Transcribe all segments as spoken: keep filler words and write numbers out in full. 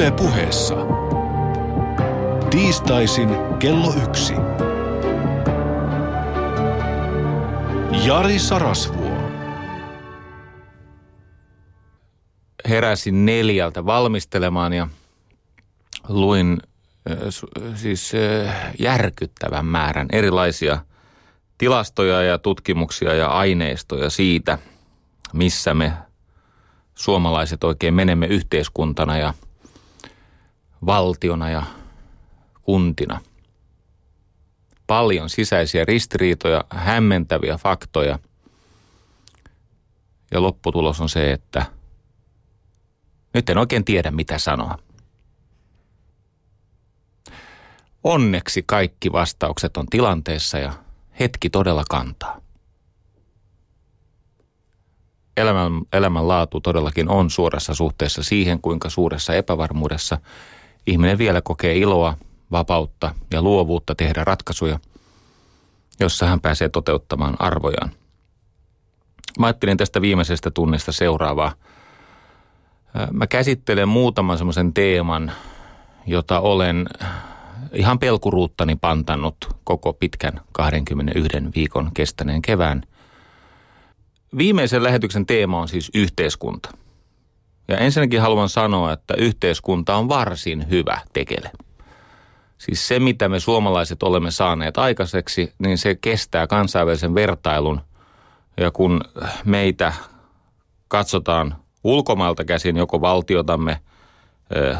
Yle Puheessa. Tiistaisin kello yksi. Jari Sarasvuo. Heräsin neljältä valmistelemaan ja luin äh, siis äh, järkyttävän määrän erilaisia tilastoja ja tutkimuksia ja aineistoja siitä, missä me suomalaiset oikein menemme yhteiskuntana ja valtiona ja kuntina. Paljon sisäisiä ristiriitoja, hämmentäviä faktoja. Ja lopputulos on se, että nyt en oikein tiedä, mitä sanoa. Onneksi kaikki vastaukset on tilanteessa ja hetki todella kantaa. Elämän, elämänlaatu todellakin on suorassa suhteessa siihen, kuinka suuressa epävarmuudessa ihminen vielä kokee iloa, vapautta ja luovuutta tehdä ratkaisuja, jossa hän pääsee toteuttamaan arvojaan. Mä ajattelin tästä viimeisestä tunnista seuraavaa. Mä käsittelen muutaman semmoisen teeman, jota olen ihan pelkuruuttani pantannut koko pitkän kaksikymmentäyksi viikon kestäneen kevään. Viimeisen lähetyksen teema on siis yhteiskunta. Ja ensinnäkin haluan sanoa, että yhteiskunta on varsin hyvä tekele. Siis se, mitä me suomalaiset olemme saaneet aikaiseksi, niin se kestää kansainvälisen vertailun. Ja kun meitä katsotaan ulkomailta käsin joko valtiotamme,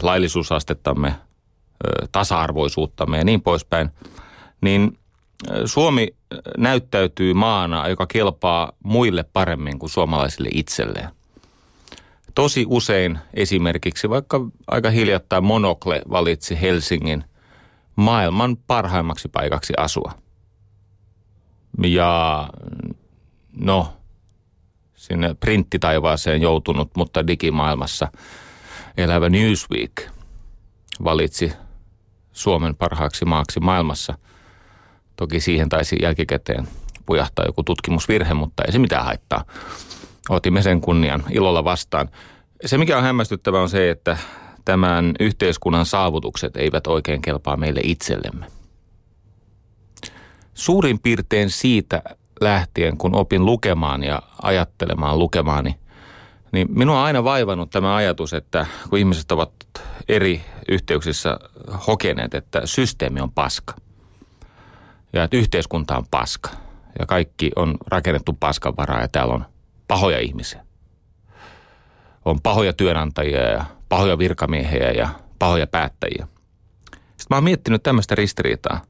laillisuusastettamme, tasa-arvoisuuttamme ja niin poispäin, niin Suomi näyttäytyy maana, joka kelpaa muille paremmin kuin suomalaisille itselleen. Tosi usein esimerkiksi, vaikka aika hiljattain Monocle valitsi Helsingin maailman parhaimmaksi paikaksi asua. Ja no, sinne printtitaivaaseen joutunut, mutta digimaailmassa elävä Newsweek valitsi Suomen parhaaksi maaksi maailmassa. Toki siihen taisi jälkikäteen pujahtaa joku tutkimusvirhe, mutta ei se mitään haittaa. Otimme sen kunnian ilolla vastaan. Se, mikä on hämmästyttävää, on se, että tämän yhteiskunnan saavutukset eivät oikein kelpaa meille itsellemme. Suurin piirtein siitä lähtien, kun opin lukemaan ja ajattelemaan lukemaani, niin minua on aina vaivannut tämä ajatus, että kun ihmiset ovat eri yhteyksissä hokeneet, että systeemi on paska. Ja että yhteiskunta on paska. Ja kaikki on rakennettu paskan varaa ja täällä on pahoja ihmisiä. On pahoja työnantajia ja pahoja virkamiehiä ja pahoja päättäjiä. Sitten mä oon miettinyt tämmöistä ristiriitaa.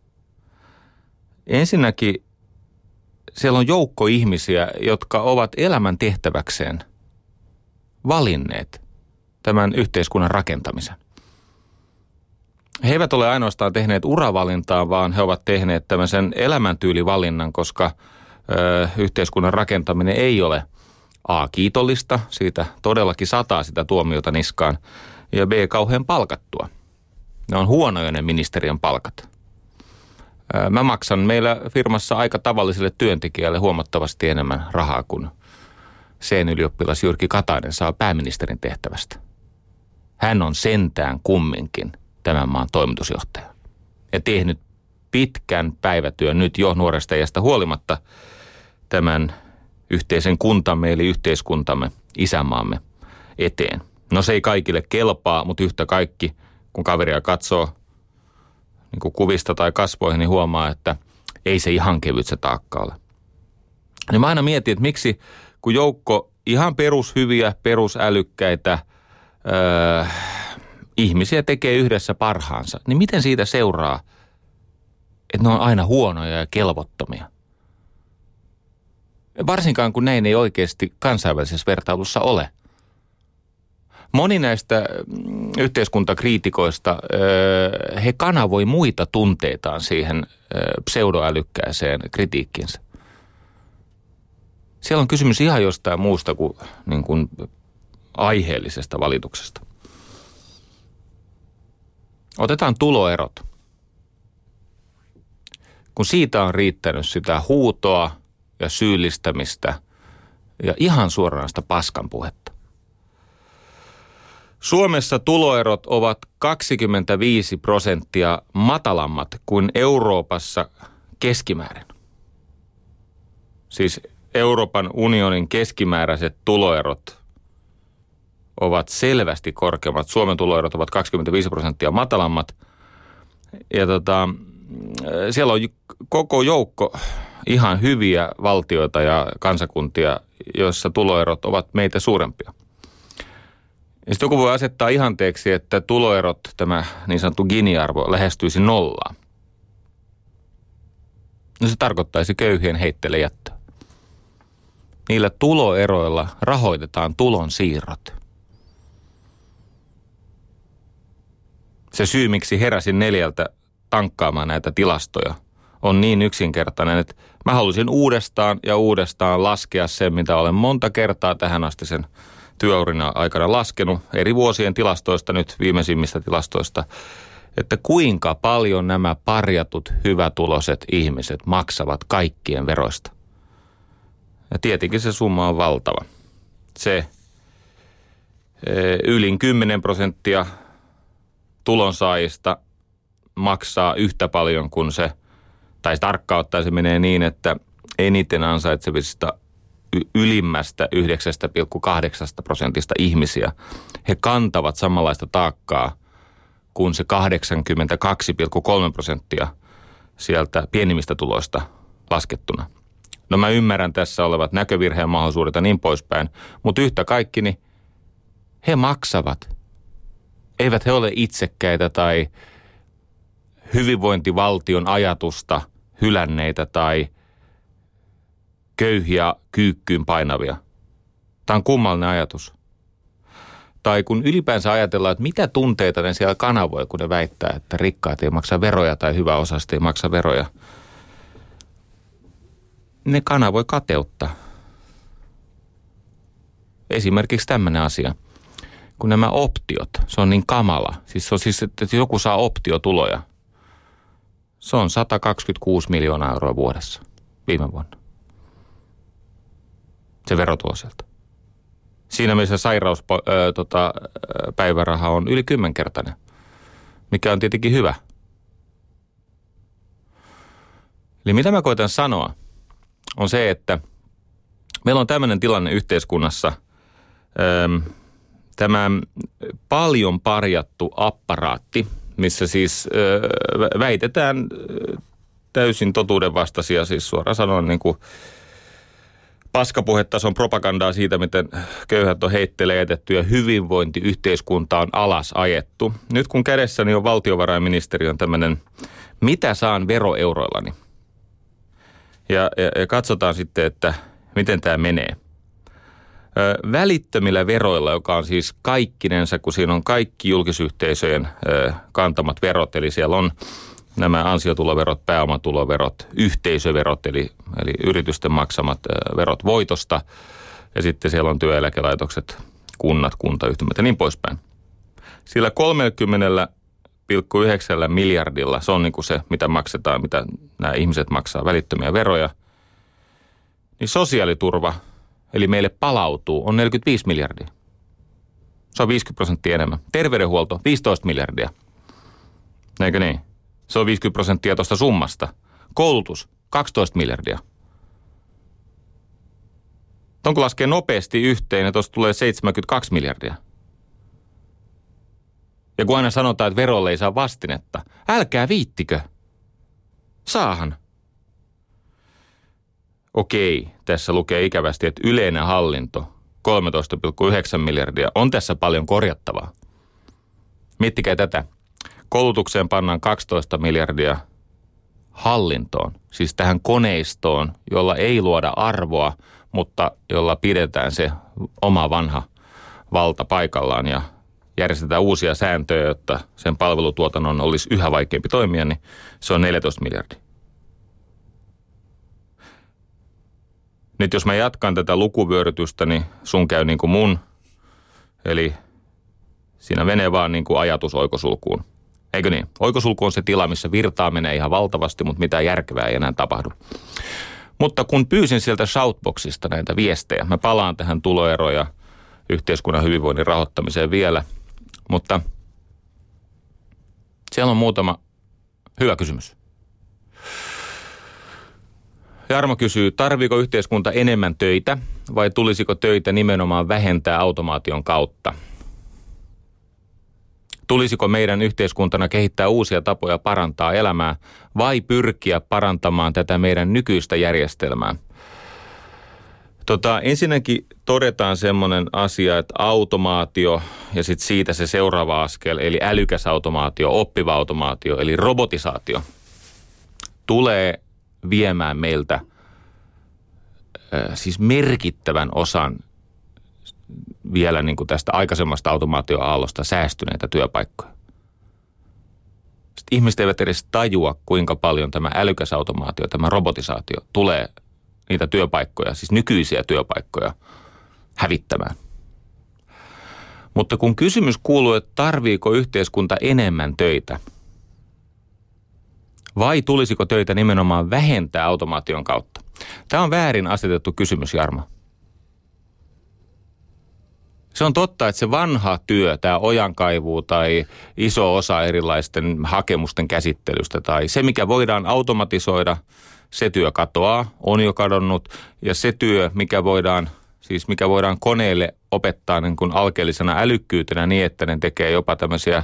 Ensinnäkin siellä on joukko ihmisiä, jotka ovat elämän tehtäväkseen valinneet tämän yhteiskunnan rakentamisen. He eivät ole ainoastaan tehneet uravalintaa, vaan he ovat tehneet tämmöisen elämäntyylivalinnan, koska ö, yhteiskunnan rakentaminen ei ole a. kiitollista, siitä todellakin sataa sitä tuomiota niskaan, ja b. kauhean palkattua. Ne on huonoja ne ministeriön palkat. Ö, mä maksan meillä firmassa aika tavalliselle työntekijälle huomattavasti enemmän rahaa kuin sen ylioppilas Jyrki Katainen saa pääministerin tehtävästä. Hän on sentään kumminkin tämän maan toimitusjohtaja. Ja tehnyt pitkän päivätyön nyt jo nuoresta iästä huolimatta tämän yhteisen kuntamme, eli yhteiskuntamme, isänmaamme eteen. No se ei kaikille kelpaa, mutta yhtä kaikki, kun kaveria katsoo niin kuin kuvista tai kasvoihin, niin huomaa, että ei se ihan kevyt se taakka ole. Niin mä aina mietin, että miksi kun joukko ihan perushyviä, perusälykkäitä, öö, ihmisiä tekee yhdessä parhaansa, niin miten siitä seuraa, että ne on aina huonoja ja kelvottomia? Varsinkaan kun näin ei oikeasti kansainvälisessä vertailussa ole. Moni näistä yhteiskuntakriitikoista, he kanavoi muita tunteitaan siihen pseudoälykkääseen kritiikkiinsä. Siellä on kysymys ihan jostain muusta kuin, niin kuin aiheellisesta valituksesta. Otetaan tuloerot. Kun siitä on riittänyt sitä huutoa ja syyllistämistä ja ihan suoranaista paskan puhetta. Suomessa tuloerot ovat kaksikymmentäviisi prosenttia matalammat kuin Euroopassa keskimäärin. Siis Euroopan unionin keskimääräiset tuloerot ovat selvästi korkeammat. Suomen tuloerot ovat kaksikymmentäviisi prosenttia matalammat. Ja tota, siellä on koko joukko ihan hyviä valtioita ja kansakuntia, joissa tuloerot ovat meitä suurempia. Ja sitten joku voi asettaa ihanteeksi, että tuloerot, tämä niin sanottu Gini-arvo, lähestyisi nollaan. No se tarkoittaisi köyhien heittelejättöä. Niillä tuloeroilla rahoitetaan tulonsiirrot. Se syy, miksi heräsin neljältä tankkaamaan näitä tilastoja, on niin yksinkertainen, että mä halusin uudestaan ja uudestaan laskea sen, mitä olen monta kertaa tähän asti sen työurina aikana laskenut, eri vuosien tilastoista, nyt viimeisimmistä tilastoista, että kuinka paljon nämä parjatut hyvätuloiset ihmiset maksavat kaikkien veroista. Ja tietenkin se summa on valtava. Se e, yli kymmenen prosenttia tulonsaajista maksaa yhtä paljon kuin se, tai tarkkaan ottaen se menee niin, että eniten ansaitsevista ylimmästä yhdeksän pilkku kahdeksan prosentista ihmisiä, he kantavat samanlaista taakkaa kuin se kahdeksankymmentäkaksi pilkku kolme prosenttia sieltä pienimmistä tuloista laskettuna. No mä ymmärrän tässä olevat näkövirheen mahdollisuudet ja niin poispäin, mutta yhtä kaikki, niin he maksavat. Eivät he ole itsekkäitä tai hyvinvointivaltion ajatusta hylänneitä tai köyhiä kyykkyyn painavia. Tämä on kummallinen ajatus. Tai kun ylipäänsä ajatellaan, että mitä tunteita ne siellä kanavoi, kun ne väittää, että rikkaat ei maksa veroja tai hyväosaiset ei maksa veroja. Ne kanavoi kateutta. Esimerkiksi tämmöinen asia. Kun nämä optiot, se on niin kamala. Siis se on siis, että joku saa optiotuloja. Se on sata kaksikymmentäkuusi miljoonaa euroa vuodessa viime vuonna. Se verotulo sieltä. Siinä missä sairauspäiväraha tota, on yli kymmenkertainen, mikä on tietenkin hyvä. Eli mitä mä koitan sanoa, on se, että meillä on tämmöinen tilanne yhteiskunnassa. Öö, tämä paljon parjattu apparaatti, missä siis öö, väitetään täysin totuudenvastaisia, siis suoraan sanoen niin kuin paskapuhetta, se on propagandaa siitä, miten köyhät on heitteille jätetty ja hyvinvointiyhteiskunta on alas ajettu. Nyt kun kädessäni on valtiovarainministeriön tämmöinen, mitä saan veroeuroillani. Ja, ja, ja katsotaan sitten, että miten tämä menee. Ö, välittömillä veroilla, joka on siis kaikkinensa, kun siinä on kaikki julkisyhteisöjen ö, kantamat verot, eli siellä on nämä ansiotuloverot, pääomatuloverot, yhteisöverot, eli, eli yritysten maksamat verot voitosta. Ja sitten siellä on työeläkelaitokset, kunnat, kuntayhtymät ja niin poispäin. Sillä kolmekymmentä pilkku yhdeksän miljardilla, se on niin kuin se, mitä maksetaan, mitä nämä ihmiset maksaa välittömiä veroja. Niin sosiaaliturva, eli meille palautuu, on neljäkymmentäviisi miljardia. Se on viisikymmentä prosenttia enemmän. Terveydenhuolto, viisitoista miljardia. Eikö niin? Se on viisikymmentä prosenttia tuosta summasta. Koulutus, kaksitoista miljardia. Tuon kun laskee nopeasti yhteen, ja tuosta tulee seitsemänkymmentäkaksi miljardia. Ja kun aina sanotaan, että verolle ei saa vastinetta, älkää viittikö. Saahan. Okei, tässä lukee ikävästi, että yleinen hallinto, kolmetoista pilkku yhdeksän miljardia, on tässä paljon korjattavaa. Miettikää tätä. Koulutukseen pannaan kaksitoista miljardia hallintoon, siis tähän koneistoon, jolla ei luoda arvoa, mutta jolla pidetään se oma vanha valta paikallaan ja järjestetään uusia sääntöjä, jotta sen palvelutuotannon olisi yhä vaikeampi toimia, niin se on neljätoista miljardia. Nyt jos mä jatkan tätä lukuvyörytystä, niin sun käy niin kuin mun, eli siinä menee vaan niin kuin ajatus oikosulkuun. Eikö niin? Oikosulku on se tila, missä virtaa menee ihan valtavasti, mutta mitään järkevää ei enää tapahdu. Mutta kun pyysin sieltä shoutboxista näitä viestejä, mä palaan tähän tuloeroja yhteiskunnan hyvinvoinnin rahoittamiseen vielä, Mutta siellä on muutama hyvä kysymys. Jarmo kysyy, tarviiko yhteiskunta enemmän töitä vai tulisiko töitä nimenomaan vähentää automaation kautta? Tulisiko meidän yhteiskuntana kehittää uusia tapoja parantaa elämää vai pyrkiä parantamaan tätä meidän nykyistä järjestelmää? Tota, ensinnäkin todetaan semmoinen asia, että automaatio ja sitten siitä se seuraava askel, eli älykäs automaatio, oppiva automaatio, eli robotisaatio, tulee viemään meiltä äh, siis merkittävän osan vielä niin kuin tästä aikaisemmasta automaatioaallosta säästyneitä työpaikkoja. Sitten ihmiset eivät edes tajua, kuinka paljon tämä älykäs automaatio, tämä robotisaatio tulee niitä työpaikkoja, siis nykyisiä työpaikkoja, hävittämään. Mutta kun kysymys kuuluu, että tarviiko yhteiskunta enemmän töitä, vai tulisiko töitä nimenomaan vähentää automaation kautta? Tämä on väärin asetettu kysymys, Jarmo. Se on totta, että se vanha työ, tämä ojankaivuu tai iso osa erilaisten hakemusten käsittelystä tai se, mikä voidaan automatisoida, se työ katoaa, on jo kadonnut ja se työ, mikä voidaan, siis mikä voidaan koneelle opettaa niin kuin alkeellisena älykkyytenä niin, että ne tekee jopa tämmöisiä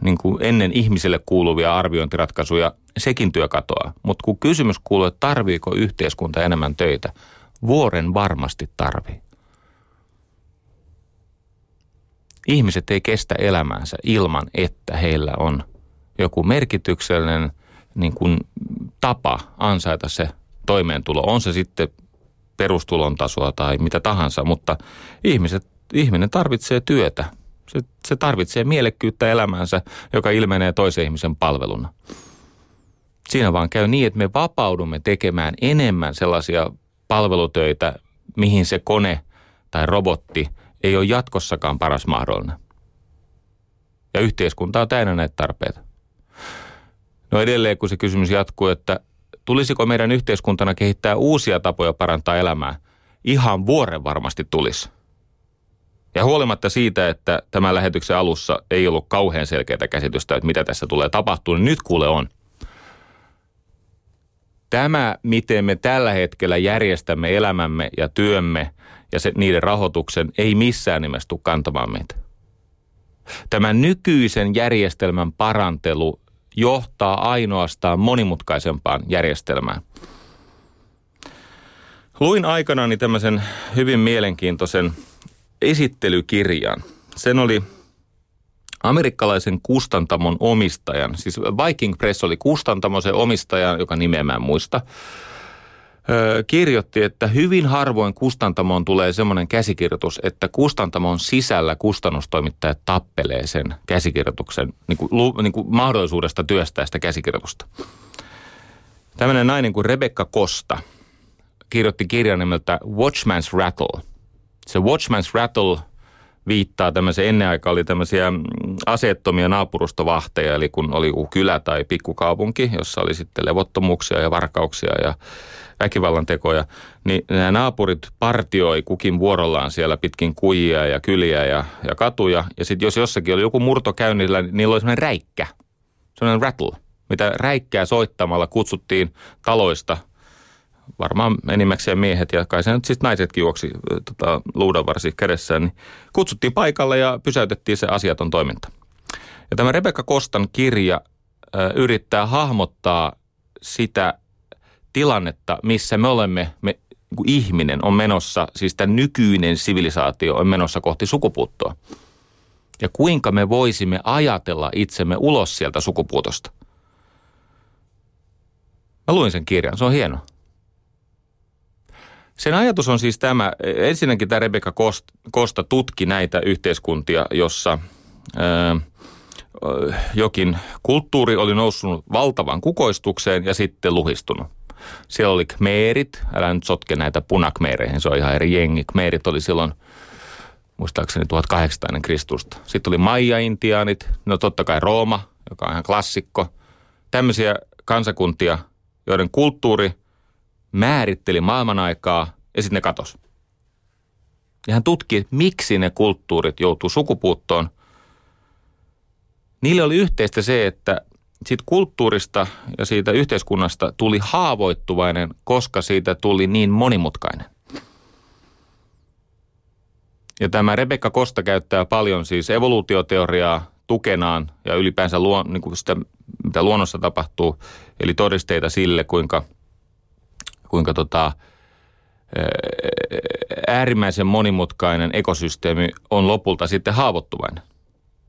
niin kuin ennen ihmiselle kuuluvia arviointiratkaisuja, sekin työ katoaa. Mutta kun kysymys kuuluu, että tarviiko yhteiskunta enemmän töitä, vuoren varmasti tarvii. Ihmiset ei kestä elämäänsä ilman, että heillä on joku merkityksellinen niin kuin tapa ansaita se toimeentulo. On se sitten perustulon tasoa tai mitä tahansa, mutta ihmiset, ihminen tarvitsee työtä. Se, se tarvitsee mielekkyyttä elämäänsä, joka ilmenee toisen ihmisen palveluna. Siinä vaan käy niin, että me vapaudumme tekemään enemmän sellaisia palvelutöitä, mihin se kone tai robotti ei ole jatkossakaan paras mahdollinen. Ja yhteiskunta on täynnä näitä tarpeita. No edelleen, kun se kysymys jatkuu, että tulisiko meidän yhteiskuntana kehittää uusia tapoja parantaa elämää? Ihan vuoren varmasti tulisi. Ja huolimatta siitä, että tämän lähetyksen alussa ei ollut kauhean selkeää käsitystä, että mitä tässä tulee tapahtua, niin nyt kuule on. Tämä, miten me tällä hetkellä järjestämme elämämme ja työmme ja se, niiden rahoituksen, ei missään nimessä tule kantamaan meitä. Tämä nykyisen järjestelmän parantelu johtaa ainoastaan monimutkaisempaan järjestelmään. Luin aikanani tämmöisen hyvin mielenkiintoisen esittelykirjan. Sen oli amerikkalaisen kustantamon omistajan, siis Viking Press oli kustantamo, se omistaja, joka nimeä mä en muista, öö, kirjoitti, että hyvin harvoin kustantamoon tulee semmoinen käsikirjoitus, että kustantamon sisällä kustannustoimittaja tappelee sen käsikirjoituksen niin kuin, niin kuin mahdollisuudesta työstää sitä käsikirjoitusta. Tämmöinen nainen kuin Rebecca Costa kirjoitti kirjan nimeltä Watchman's Rattle. Se Watchman's Rattle viittaa tämmöiseen, ennen aikaa oli tämmöisiä aseettomia naapurustovahteja, eli kun oli kylä tai pikkukaupunki, jossa oli sitten levottomuuksia ja varkauksia ja väkivallantekoja, niin nämä naapurit partioi kukin vuorollaan siellä pitkin kujia ja kyliä ja, ja katuja, ja sitten jos jossakin oli joku murto käynnillä, niin niillä oli semmoinen räikkä, semmoinen rattle, mitä räikkää soittamalla kutsuttiin taloista. Varmaan enimmäkseen miehet ja kai se nyt sitten naisetkin juoksi tota, luudanvarsi kädessään, niin kutsuttiin paikalle ja pysäytettiin se asiaton toiminta. Ja tämä Rebecca Costan kirja ö, yrittää hahmottaa sitä tilannetta, missä me olemme, me, kun ihminen on menossa, siis tämä nykyinen sivilisaatio on menossa kohti sukupuuttoa. Ja kuinka me voisimme ajatella itsemme ulos sieltä sukupuutosta. Mä luin sen kirjan, se on hieno. Sen ajatus on siis tämä, ensinnäkin tämä Rebecca Costa tutki näitä yhteiskuntia, jossa ö, jokin kulttuuri oli noussut valtavan kukoistukseen ja sitten luhistunut. Siellä oli kmeerit, älä nyt sotke näitä punakmeereihin, se on ihan eri jengi. Kmeerit oli silloin, muistaakseni tuhatkahdeksansataa ennen Kristusta. Sitten oli Maya-intiaanit, no totta kai Rooma, joka on ihan klassikko. Tämmöisiä kansakuntia, joiden kulttuuri määritteli maailman aikaa ja sitten ne katosi. ja hän tutki, miksi ne kulttuurit joutuu sukupuuttoon. Niille oli yhteistä se, että siitä kulttuurista ja siitä yhteiskunnasta tuli haavoittuvainen, koska siitä tuli niin monimutkainen. Ja tämä Rebecca Costa käyttää paljon siis evoluutioteoriaa tukenaan ja ylipäänsä luo, niin kuin sitä, mitä luonnossa tapahtuu, eli todisteita sille, kuinka, kuinka tota, äärimmäisen monimutkainen ekosysteemi on lopulta sitten haavoittuvainen.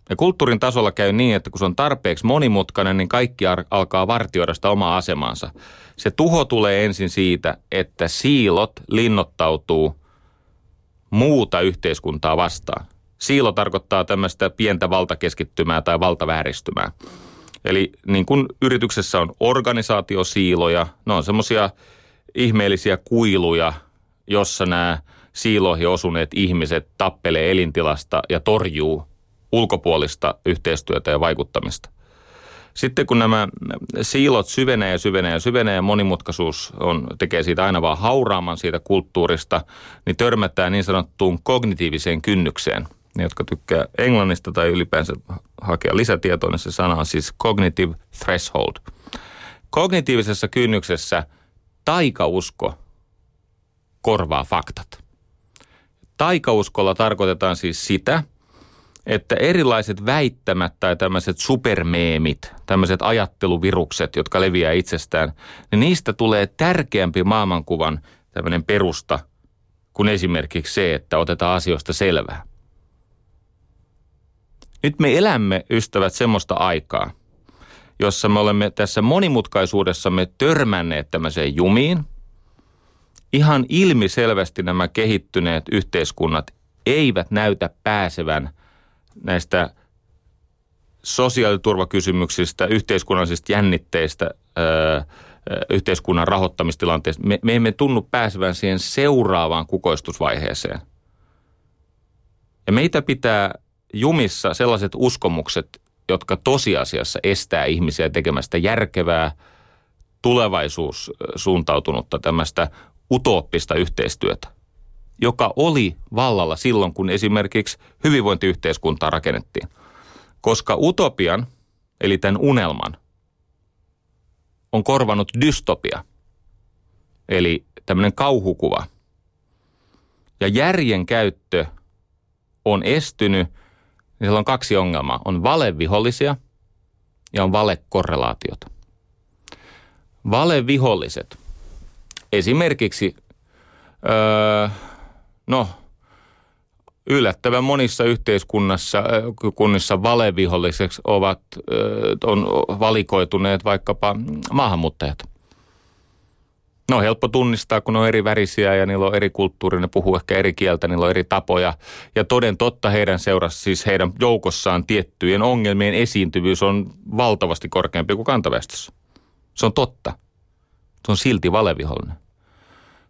Ja kulttuurin tasolla käy niin, että kun se on tarpeeksi monimutkainen, niin kaikki ar- alkaa vartioida sitä omaa asemansa. Se tuho tulee ensin siitä, että siilot linnoittautuu muuta yhteiskuntaa vastaan. Siilo tarkoittaa tämmöistä pientä valtakeskittymää tai valtavääristymää. Eli niin kuin yrityksessä on organisaatiosiiloja, ne on semmoisia ihmeellisiä kuiluja, jossa nämä siiloihin osuneet ihmiset tappelee elintilasta ja torjuu ulkopuolista yhteistyötä ja vaikuttamista. Sitten kun nämä siilot syvenee ja syvenee ja syvenee ja monimutkaisuus on, tekee siitä aina vaan hauraamman siitä kulttuurista, niin törmätään niin sanottuun kognitiiviseen kynnykseen. Ne, jotka tykkää englannista tai ylipäänsä hakea lisätietoa, niin se sana on siis cognitive threshold. Kognitiivisessa kynnyksessä taikausko korvaa faktat. Taikauskolla tarkoitetaan siis sitä, että erilaiset väittämät tai tämmöiset supermeemit, tämmöiset ajatteluvirukset, jotka leviää itsestään, niin niistä tulee tärkeämpi maailmankuvan tämmöinen perusta kuin esimerkiksi se, että otetaan asioista selvää. Nyt me elämme, ystävät, semmoista aikaa, jossa me olemme tässä monimutkaisuudessamme törmänneet tämmöiseen jumiin. Ihan ilmiselvästi nämä kehittyneet yhteiskunnat eivät näytä pääsevän näistä sosiaaliturvakysymyksistä, yhteiskunnallisista jännitteistä, öö, yhteiskunnan rahoittamistilanteista. Me, me emme tunnu pääsevän siihen seuraavaan kukoistusvaiheeseen. Ja meitä pitää jumissa sellaiset uskomukset, jotka tosiasiassa estää ihmisiä tekemästä järkevää, tulevaisuussuuntautunutta, tämmöistä utooppista yhteistyötä, joka oli vallalla silloin, kun esimerkiksi hyvinvointiyhteiskuntaa rakennettiin. Koska utopian, eli tämän unelman, on korvanut dystopia, eli tämmöinen kauhukuva. Ja järjen käyttö on estynyt, niin siellä on kaksi ongelmaa. On valevihollisia ja on valekorrelaatiota. Valeviholliset, esimerkiksi... Öö, No, yllättävän monissa yhteiskunnassa kunnissa valeviholliseksi ovat, on valikoituneet vaikkapa maahanmuuttajat. No, helppo tunnistaa, kun ne on eri värisiä ja niillä on eri kulttuuri, ne puhuu ehkä eri kieltä, niillä on eri tapoja. Ja toden totta heidän seurassa, siis heidän joukossaan tiettyjen ongelmien esiintyvyys on valtavasti korkeampi kuin kantaväestössä. Se on totta. Se on silti valevihollinen.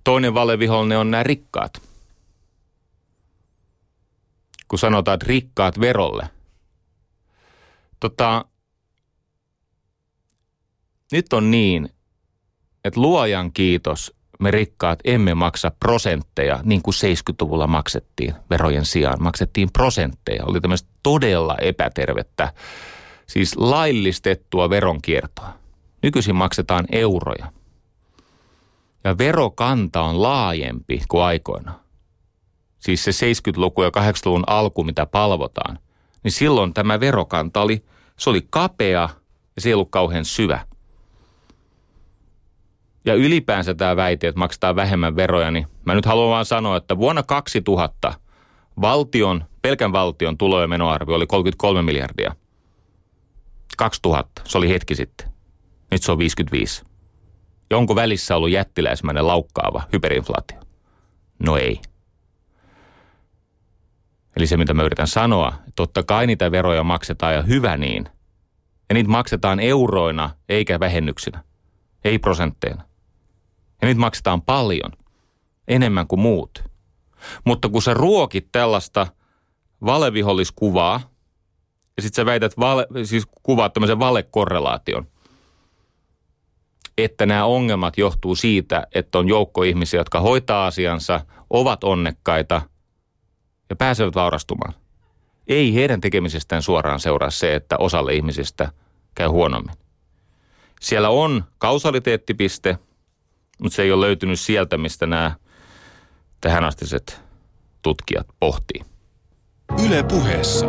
Toinen valevihollinen on nämä rikkaat. Kun sanotaan, että rikkaat verolle. Tota, nyt on niin, että luojan kiitos, me rikkaat emme maksa prosentteja, niin kuin seitsemänkymmentäluvulla maksettiin verojen sijaan. Maksettiin prosentteja. Oli tämmöistä todella epätervettä, siis laillistettua veronkiertoa. Nykyisin maksetaan euroja. Ja verokanta on laajempi kuin aikoinaan. Siis se seitsemänkymmentäluku ja kahdeksankymmentäluvun alku, mitä palvotaan, niin silloin tämä verokanta oli, se oli kapea ja se ei ollut kauhean syvä. Ja ylipäänsä tämä väite, että maksetaan vähemmän veroja, niin mä nyt haluan vaan sanoa, että vuonna kaksituhatta valtion, pelkän valtion tulo- ja menoarvio oli kolmekymmentäkolme miljardia. kaksituhatta, se oli hetki sitten. Nyt se on viisikymmentäviisi. Ja onko välissä ollut jättiläismäinen laukkaava hyperinflaatio? No ei. Eli se, mitä mä yritän sanoa, totta kai niitä veroja maksetaan ja hyvä niin. Ja niitä maksetaan euroina eikä vähennyksinä, ei prosentteina. Ja niitä maksetaan paljon, enemmän kuin muut. Mutta kun sä ruokit tällaista valeviholliskuvaa, ja sit sä väität, vale, siis kuvaat tämmöisen valekorrelaation, että nämä ongelmat johtuu siitä, että on joukko ihmisiä, jotka hoitaa asiansa, ovat onnekkaita, ja pääsevät vaurastumaan. Ei heidän tekemisestään suoraan seuraa se, että osalle ihmisistä käy huonommin. Siellä on kausaliteettipiste, mutta se ei ole löytynyt sieltä, mistä nämä tähänastiset tutkijat pohtii. Yle Puheessa.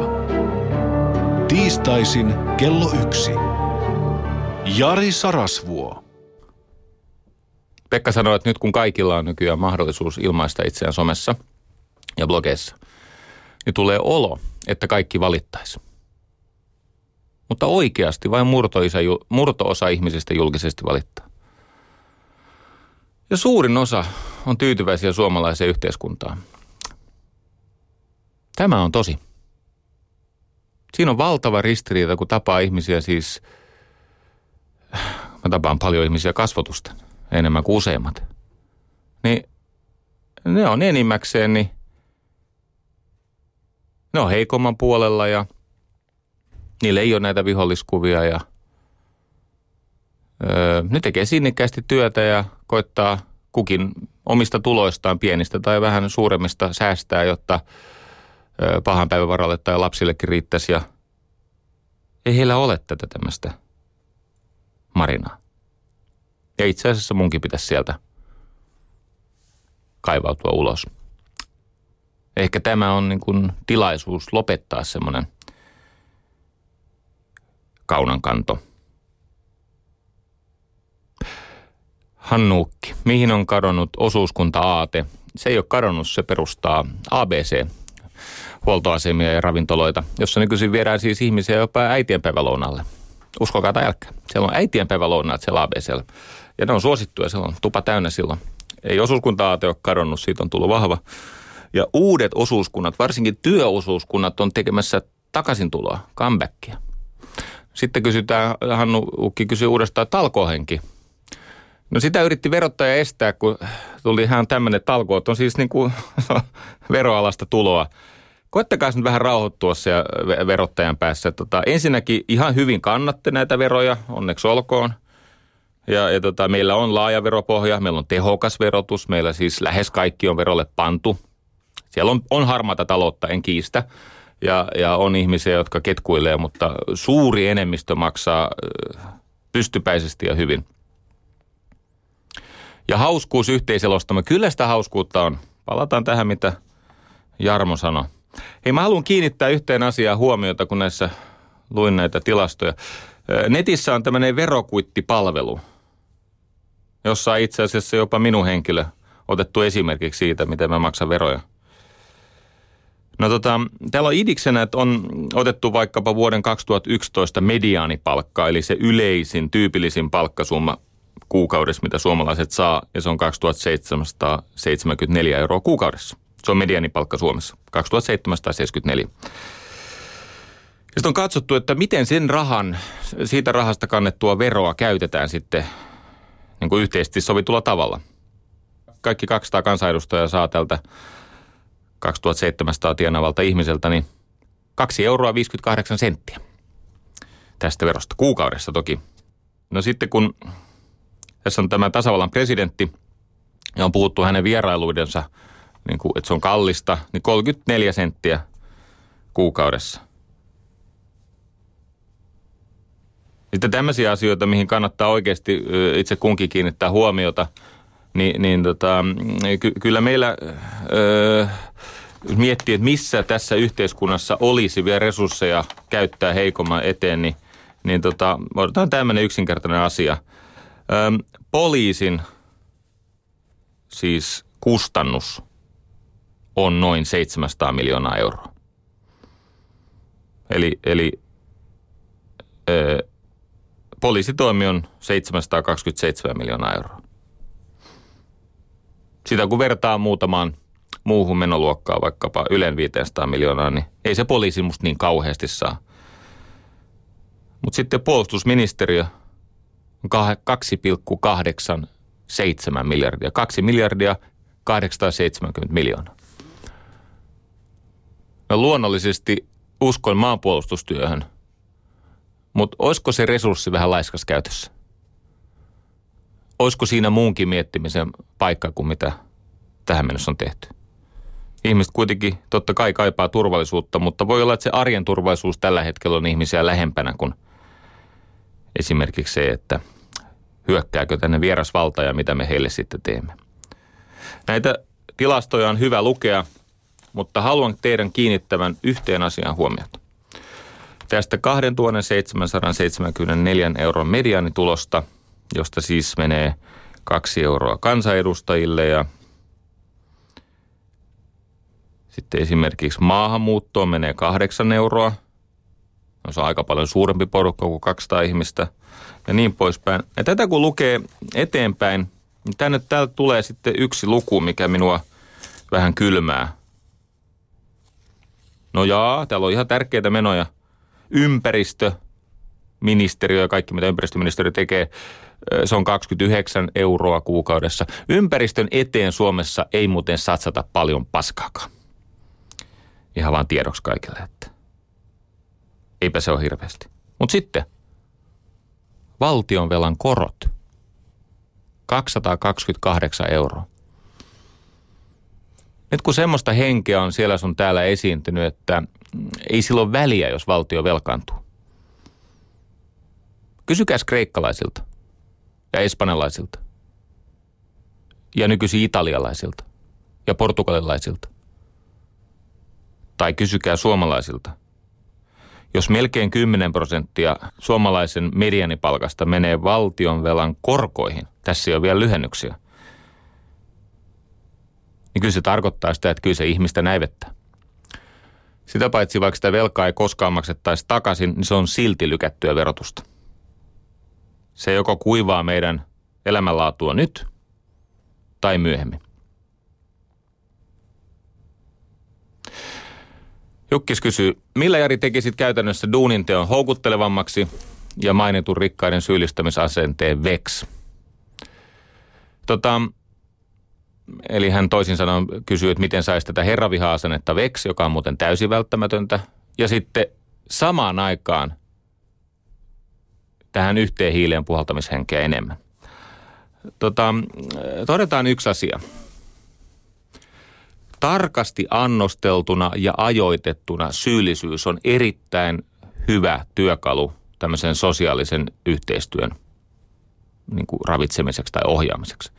Tiistaisin kello yksi. Jari Sarasvuo. Pekka sanoi, että nyt kun kaikilla on nykyään mahdollisuus ilmaista itseään somessa ja blogeissa, niin tulee olo, että kaikki valittaisi. Mutta oikeasti vain murto-osa ihmisistä julkisesti valittaa. Ja suurin osa on tyytyväisiä suomalaiseen yhteiskuntaan. Tämä on tosi. Siinä on valtava ristiriita, kun tapaa ihmisiä siis... Mä tapaan paljon ihmisiä kasvotusten, enemmän kuin useimmat. Niin ne on enimmäkseen, niin ne on heikomman puolella ja niillä ei ole näitä viholliskuvia ja öö, ne tekee sinnikkäästi työtä ja koittaa kukin omista tuloistaan pienistä tai vähän suuremmista säästää, jotta öö, pahan päivän varalle tai lapsillekin riittäisi ja ei heillä ole tätä tämmöistä marinaa. Ja itse asiassa munkin pitäisi sieltä kaivautua ulos. Ehkä tämä on niin kuin tilaisuus lopettaa semmoinen kaunankanto. Hannuukki, mihin on kadonnut osuuskunta-aate? Se ei ole kadonnut, se perustaa A B C, huoltoasemia ja ravintoloita, jossa nykyisin viedään siis ihmisiä jopa äitienpäivälounalle. Uskokaa tai älkää. Siellä on äitienpäivälounaat siellä A B C:llä. Ja ne on suosittuja, siellä on tupa täynnä silloin. Ei osuuskunta-aate ole kadonnut, siitä on tullut vahva. Ja uudet osuuskunnat, varsinkin työosuuskunnat, on tekemässä takaisintuloa, comebackia. Sitten kysytään, Hannu Ukki kysyi uudestaan, talkoohenki. No sitä yritti verottaja estää, kun tuli hän tämmöinen talko, että on siis niin kuin veroalasta tuloa. Koettakaa nyt vähän rauhoittua siellä verottajan päässä. Tota, ensinnäkin ihan hyvin kannatte näitä veroja, onneksi olkoon. Ja, ja tota, meillä on laaja veropohja, meillä on tehokas verotus, meillä siis lähes kaikki on verolle pantu. Siellä on, on harmaata taloutta, en kiistä. Ja, ja on ihmisiä, jotka ketkuilee, mutta suuri enemmistö maksaa pystypäisesti ja hyvin. Ja hauskuus yhteiselostamme. Kyllä sitä hauskuutta on. Palataan tähän, mitä Jarmo sanoi. Hei, mä haluan kiinnittää yhteen asiaan huomiota, kun näissä luin näitä tilastoja. Netissä on tämmöinen verokuittipalvelu, jossa on itse asiassa jopa minun henkilö otettu esimerkiksi siitä, miten mä maksan veroja. No tota, täällä on idiksenä, että on otettu vaikkapa vuoden kaksituhattayksitoista mediaanipalkka, eli se yleisin, tyypillisin palkkasumma kuukaudessa, mitä suomalaiset saa, ja se on kaksituhattaseitsemänsataaseitsemänkymmentäneljä euroa kuukaudessa. Se on mediaanipalkka Suomessa, kaksituhattaseitsemänsataaseitsemänkymmentäneljä. Sitten on katsottu, että miten sen rahan, siitä rahasta kannettua veroa käytetään sitten niin kuin yhteisesti sovitulla tavalla. Kaikki kaksisataa kansanedustajaa saa tältä kaksituhattaseitsemänsataa tienavalta ihmiseltä, niin kaksi euroa viisikymmentäkahdeksan senttiä tästä verosta. Kuukaudessa toki. No sitten kun tässä on tämä tasavallan presidentti, ja on puhuttu hänen vierailuidensa, niin kuin, että se on kallista, niin kolmekymmentäneljä senttiä kuukaudessa. Sitten tämmöisiä asioita, mihin kannattaa oikeasti itse kunkin kiinnittää huomiota, Niin, niin tota, ky- kyllä meillä öö, miettii, että missä tässä yhteiskunnassa olisi vielä resursseja käyttää heikomman eteen, niin, niin tota, otetaan tämmöinen yksinkertainen asia. Öö, poliisin siis kustannus on noin seitsemänsataa miljoonaa euroa. Eli, eli öö, poliisitoimi on seitsemänsataakaksikymmentäseitsemän miljoonaa euroa. Sitä kun vertaa muutamaan muuhun menoluokkaan, vaikkapa Ylen viisisataa miljoonaa, niin ei se poliisi musta niin kauheasti saa. Mutta sitten puolustusministeriö on kaksi pilkku kahdeksankymmentäseitsemän miljardia. kaksi miljardia kahdeksansataaseitsemänkymmentä miljoonaa. No luonnollisesti uskon maanpuolustustyöhön, mutta olisiko se resurssi vähän laiskas käytössä? Olisiko siinä muunkin miettimisen paikka kuin mitä tähän mennessä on tehty? ihmiset kuitenkin totta kai kaipaa turvallisuutta, mutta voi olla, että se arjen turvallisuus tällä hetkellä on ihmisiä lähempänä kuin esimerkiksi se, että hyökkääkö tänne vieras valta ja mitä me heille sitten teemme. Näitä tilastoja on hyvä lukea, mutta haluan teidän kiinnittävän yhteen asiaan huomiota. Tästä kaksituhattaseitsemänsataaseitsemänkymmentäneljä euron mediaanitulosta, josta siis menee kaksi euroa kansanedustajille ja sitten esimerkiksi maahanmuuttoon menee kahdeksan euroa. Se on aika paljon suurempi porukka kuin kaksisataa ihmistä ja niin poispäin. Ja tätä kun lukee eteenpäin, niin tänne täältä tulee sitten yksi luku, mikä minua vähän kylmää. No jaa, täällä on ihan tärkeitä menoja. Ympäristöministeriö ja kaikki, mitä ympäristöministeriö tekee, se on kaksikymmentäyhdeksän euroa kuukaudessa. Ympäristön eteen Suomessa ei muuten satsata paljon paskaakaan. Ihan vaan tiedoksi kaikille, että eipä se ole hirveästi. Mutta sitten valtionvelan korot, kaksisataakaksikymmentäkahdeksan euroa. Nyt kun semmoista henkeä on siellä sun täällä esiintynyt, että ei silloin väliä, jos valtio velkaantuu. Kysykääs kreikkalaisilta ja espanjalaisilta ja nykyisin italialaisilta ja portugalilaisilta. Tai kysykää suomalaisilta. Jos melkein kymmenen prosenttia suomalaisen medianipalkasta menee valtionvelan korkoihin, tässä ei ole vielä lyhennyksiä, niin kyllä se tarkoittaa sitä, että kyllä se ihmistä näivettää. Sitä paitsi vaikka sitä velkaa ei koskaan maksettaisi takaisin, niin se on silti lykättyä verotusta. Se joko kuivaa meidän elämänlaatua nyt tai myöhemmin. Jukkis kysyy, millä Jari tekisit käytännössä duuninteon houkuttelevammaksi ja mainitun rikkaiden syyllistämisasenteen veks? Tota, eli hän toisin sanoen kysyy, että miten saisi tätä herraviha-asennetta veks, joka on muuten täysin välttämätöntä. Ja sitten samaan aikaan tähän yhteen hiileen puhaltamishenkeä enemmän. Tota, todetaan yksi asia. Tarkasti annosteltuna ja ajoitettuna syyllisyys on erittäin hyvä työkalu tämmöisen sosiaalisen yhteistyön niin kuin ravitsemiseksi tai ohjaamiseksi.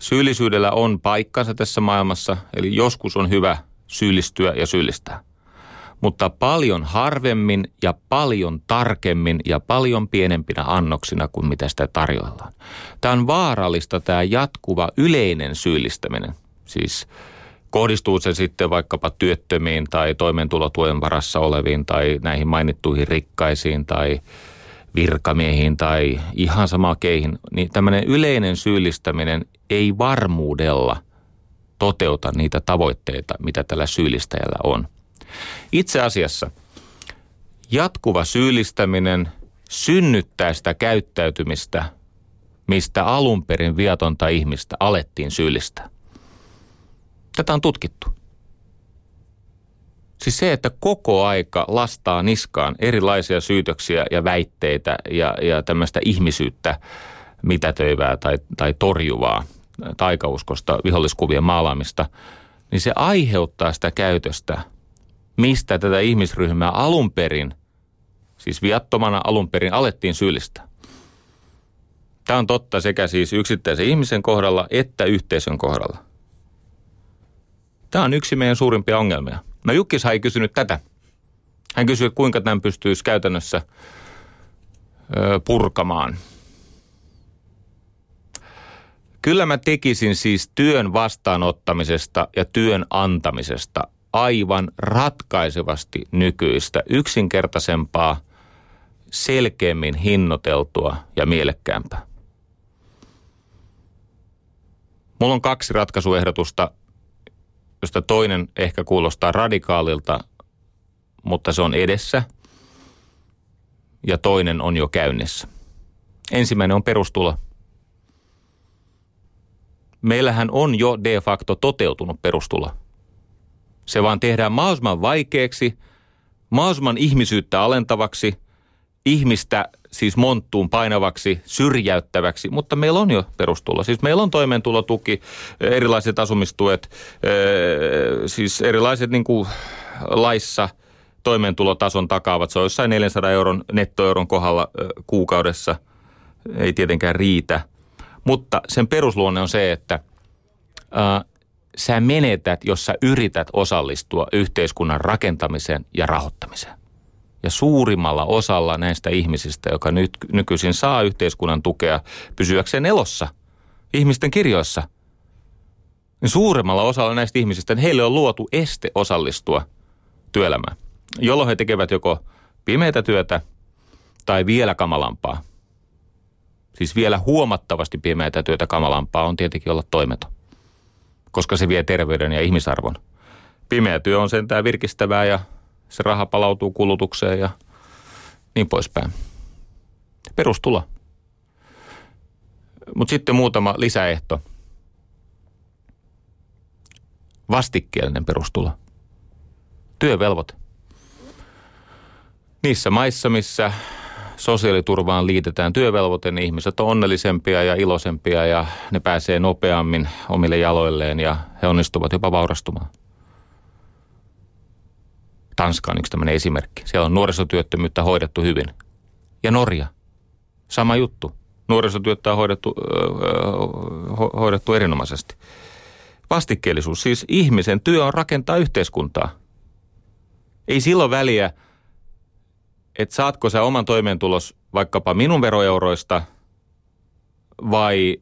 Syyllisyydellä on paikkansa tässä maailmassa, eli joskus on hyvä syyllistyä ja syyllistää. Mutta paljon harvemmin ja paljon tarkemmin ja paljon pienempinä annoksina kuin mitä sitä tarjoillaan. Tämä on vaarallista, tämä jatkuva yleinen syyllistäminen, siis kohdistuu se sitten vaikkapa työttömiin tai toimeentulotuen varassa oleviin tai näihin mainittuihin rikkaisiin tai virkamiehiin tai ihan samaa keihin, niin tämmöinen yleinen syyllistäminen ei varmuudella toteuta niitä tavoitteita, mitä tällä syyllistäjällä on. Itse asiassa jatkuva syyllistäminen synnyttää sitä käyttäytymistä, mistä alun perin viatonta ihmistä alettiin syyllistää. Tätä on tutkittu. Siis se, että koko aika lastaa niskaan erilaisia syytöksiä ja väitteitä ja, ja tämmöistä ihmisyyttä mitätöivää tai, tai torjuvaa, taikauskosta, viholliskuvien maalaamista, niin se aiheuttaa sitä käytöstä, mistä tätä ihmisryhmää alun perin, siis viattomana alun perin alettiin syyllistää. Tämä on totta sekä siis yksittäisen ihmisen kohdalla että yhteisön kohdalla. Tämä on yksi meidän suurimpia ongelmia. No Jukkis ei kysynyt tätä. Hän kysyi, kuinka tämän pystyisi käytännössä ö, purkamaan. Kyllä mä tekisin siis työn vastaanottamisesta ja työn antamisesta aivan ratkaisevasti nykyistä yksinkertaisempaa, selkeämmin hinnoiteltua ja mielekkäämpää. Mulla on kaksi ratkaisuehdotusta, josta toinen ehkä kuulostaa radikaalilta, mutta se on edessä ja toinen on jo käynnissä. Ensimmäinen on perustulo. Meillähän on jo de facto toteutunut perustulo. Se vaan tehdään mahdollisimman vaikeaksi, mahdollisimman ihmisyyttä alentavaksi ihmistä siis monttuun painavaksi, syrjäyttäväksi, mutta meillä on jo perustulo. Siis meillä on toimeentulotuki, erilaiset asumistuet, siis erilaiset niin kuin laissa toimeentulotason takaavat. Se on jossain neljänsadan euron nettoeuron kohdalla kuukaudessa. Ei tietenkään riitä. Mutta sen perusluonne on se, että äh, sä menetät, jos sä yrität osallistua yhteiskunnan rakentamiseen ja rahoittamiseen. Ja suurimmalla osalla näistä ihmisistä, joka nyt, nykyisin saa yhteiskunnan tukea pysyäkseen elossa, ihmisten kirjoissa, niin suurimmalla osalla näistä ihmisistä niin heille on luotu este osallistua työelämään, jolloin he tekevät joko pimeätä työtä tai vielä kamalampaa. Siis vielä huomattavasti pimeätä työtä kamalampaa on tietenkin olla toimeton, koska se vie terveyden ja ihmisarvon. Pimeä työ on sentään virkistävää ja se raha palautuu kulutukseen ja niin poispäin. Perustulo. Mutta sitten muutama lisäehto. Vastikkeellinen perustulo. Työvelvoite. Niissä maissa, missä sosiaaliturvaan liitetään työvelvoite, niin ihmiset on onnellisempia ja iloisempia ja ne pääsee nopeammin omille jaloilleen ja he onnistuvat jopa vaurastumaan. Tanska on yksi tämmöinen esimerkki. Siellä on nuorisotyöttömyyttä hoidettu hyvin. Ja Norja, sama juttu. Nuorisotyöttä on hoidettu, ho, hoidettu erinomaisesti. Vastikkeellisuus, siis ihmisen työ on rakentaa yhteiskuntaa. Ei silloin väliä, että saatko sä oman toimeentulos vaikkapa minun veroeuroista vai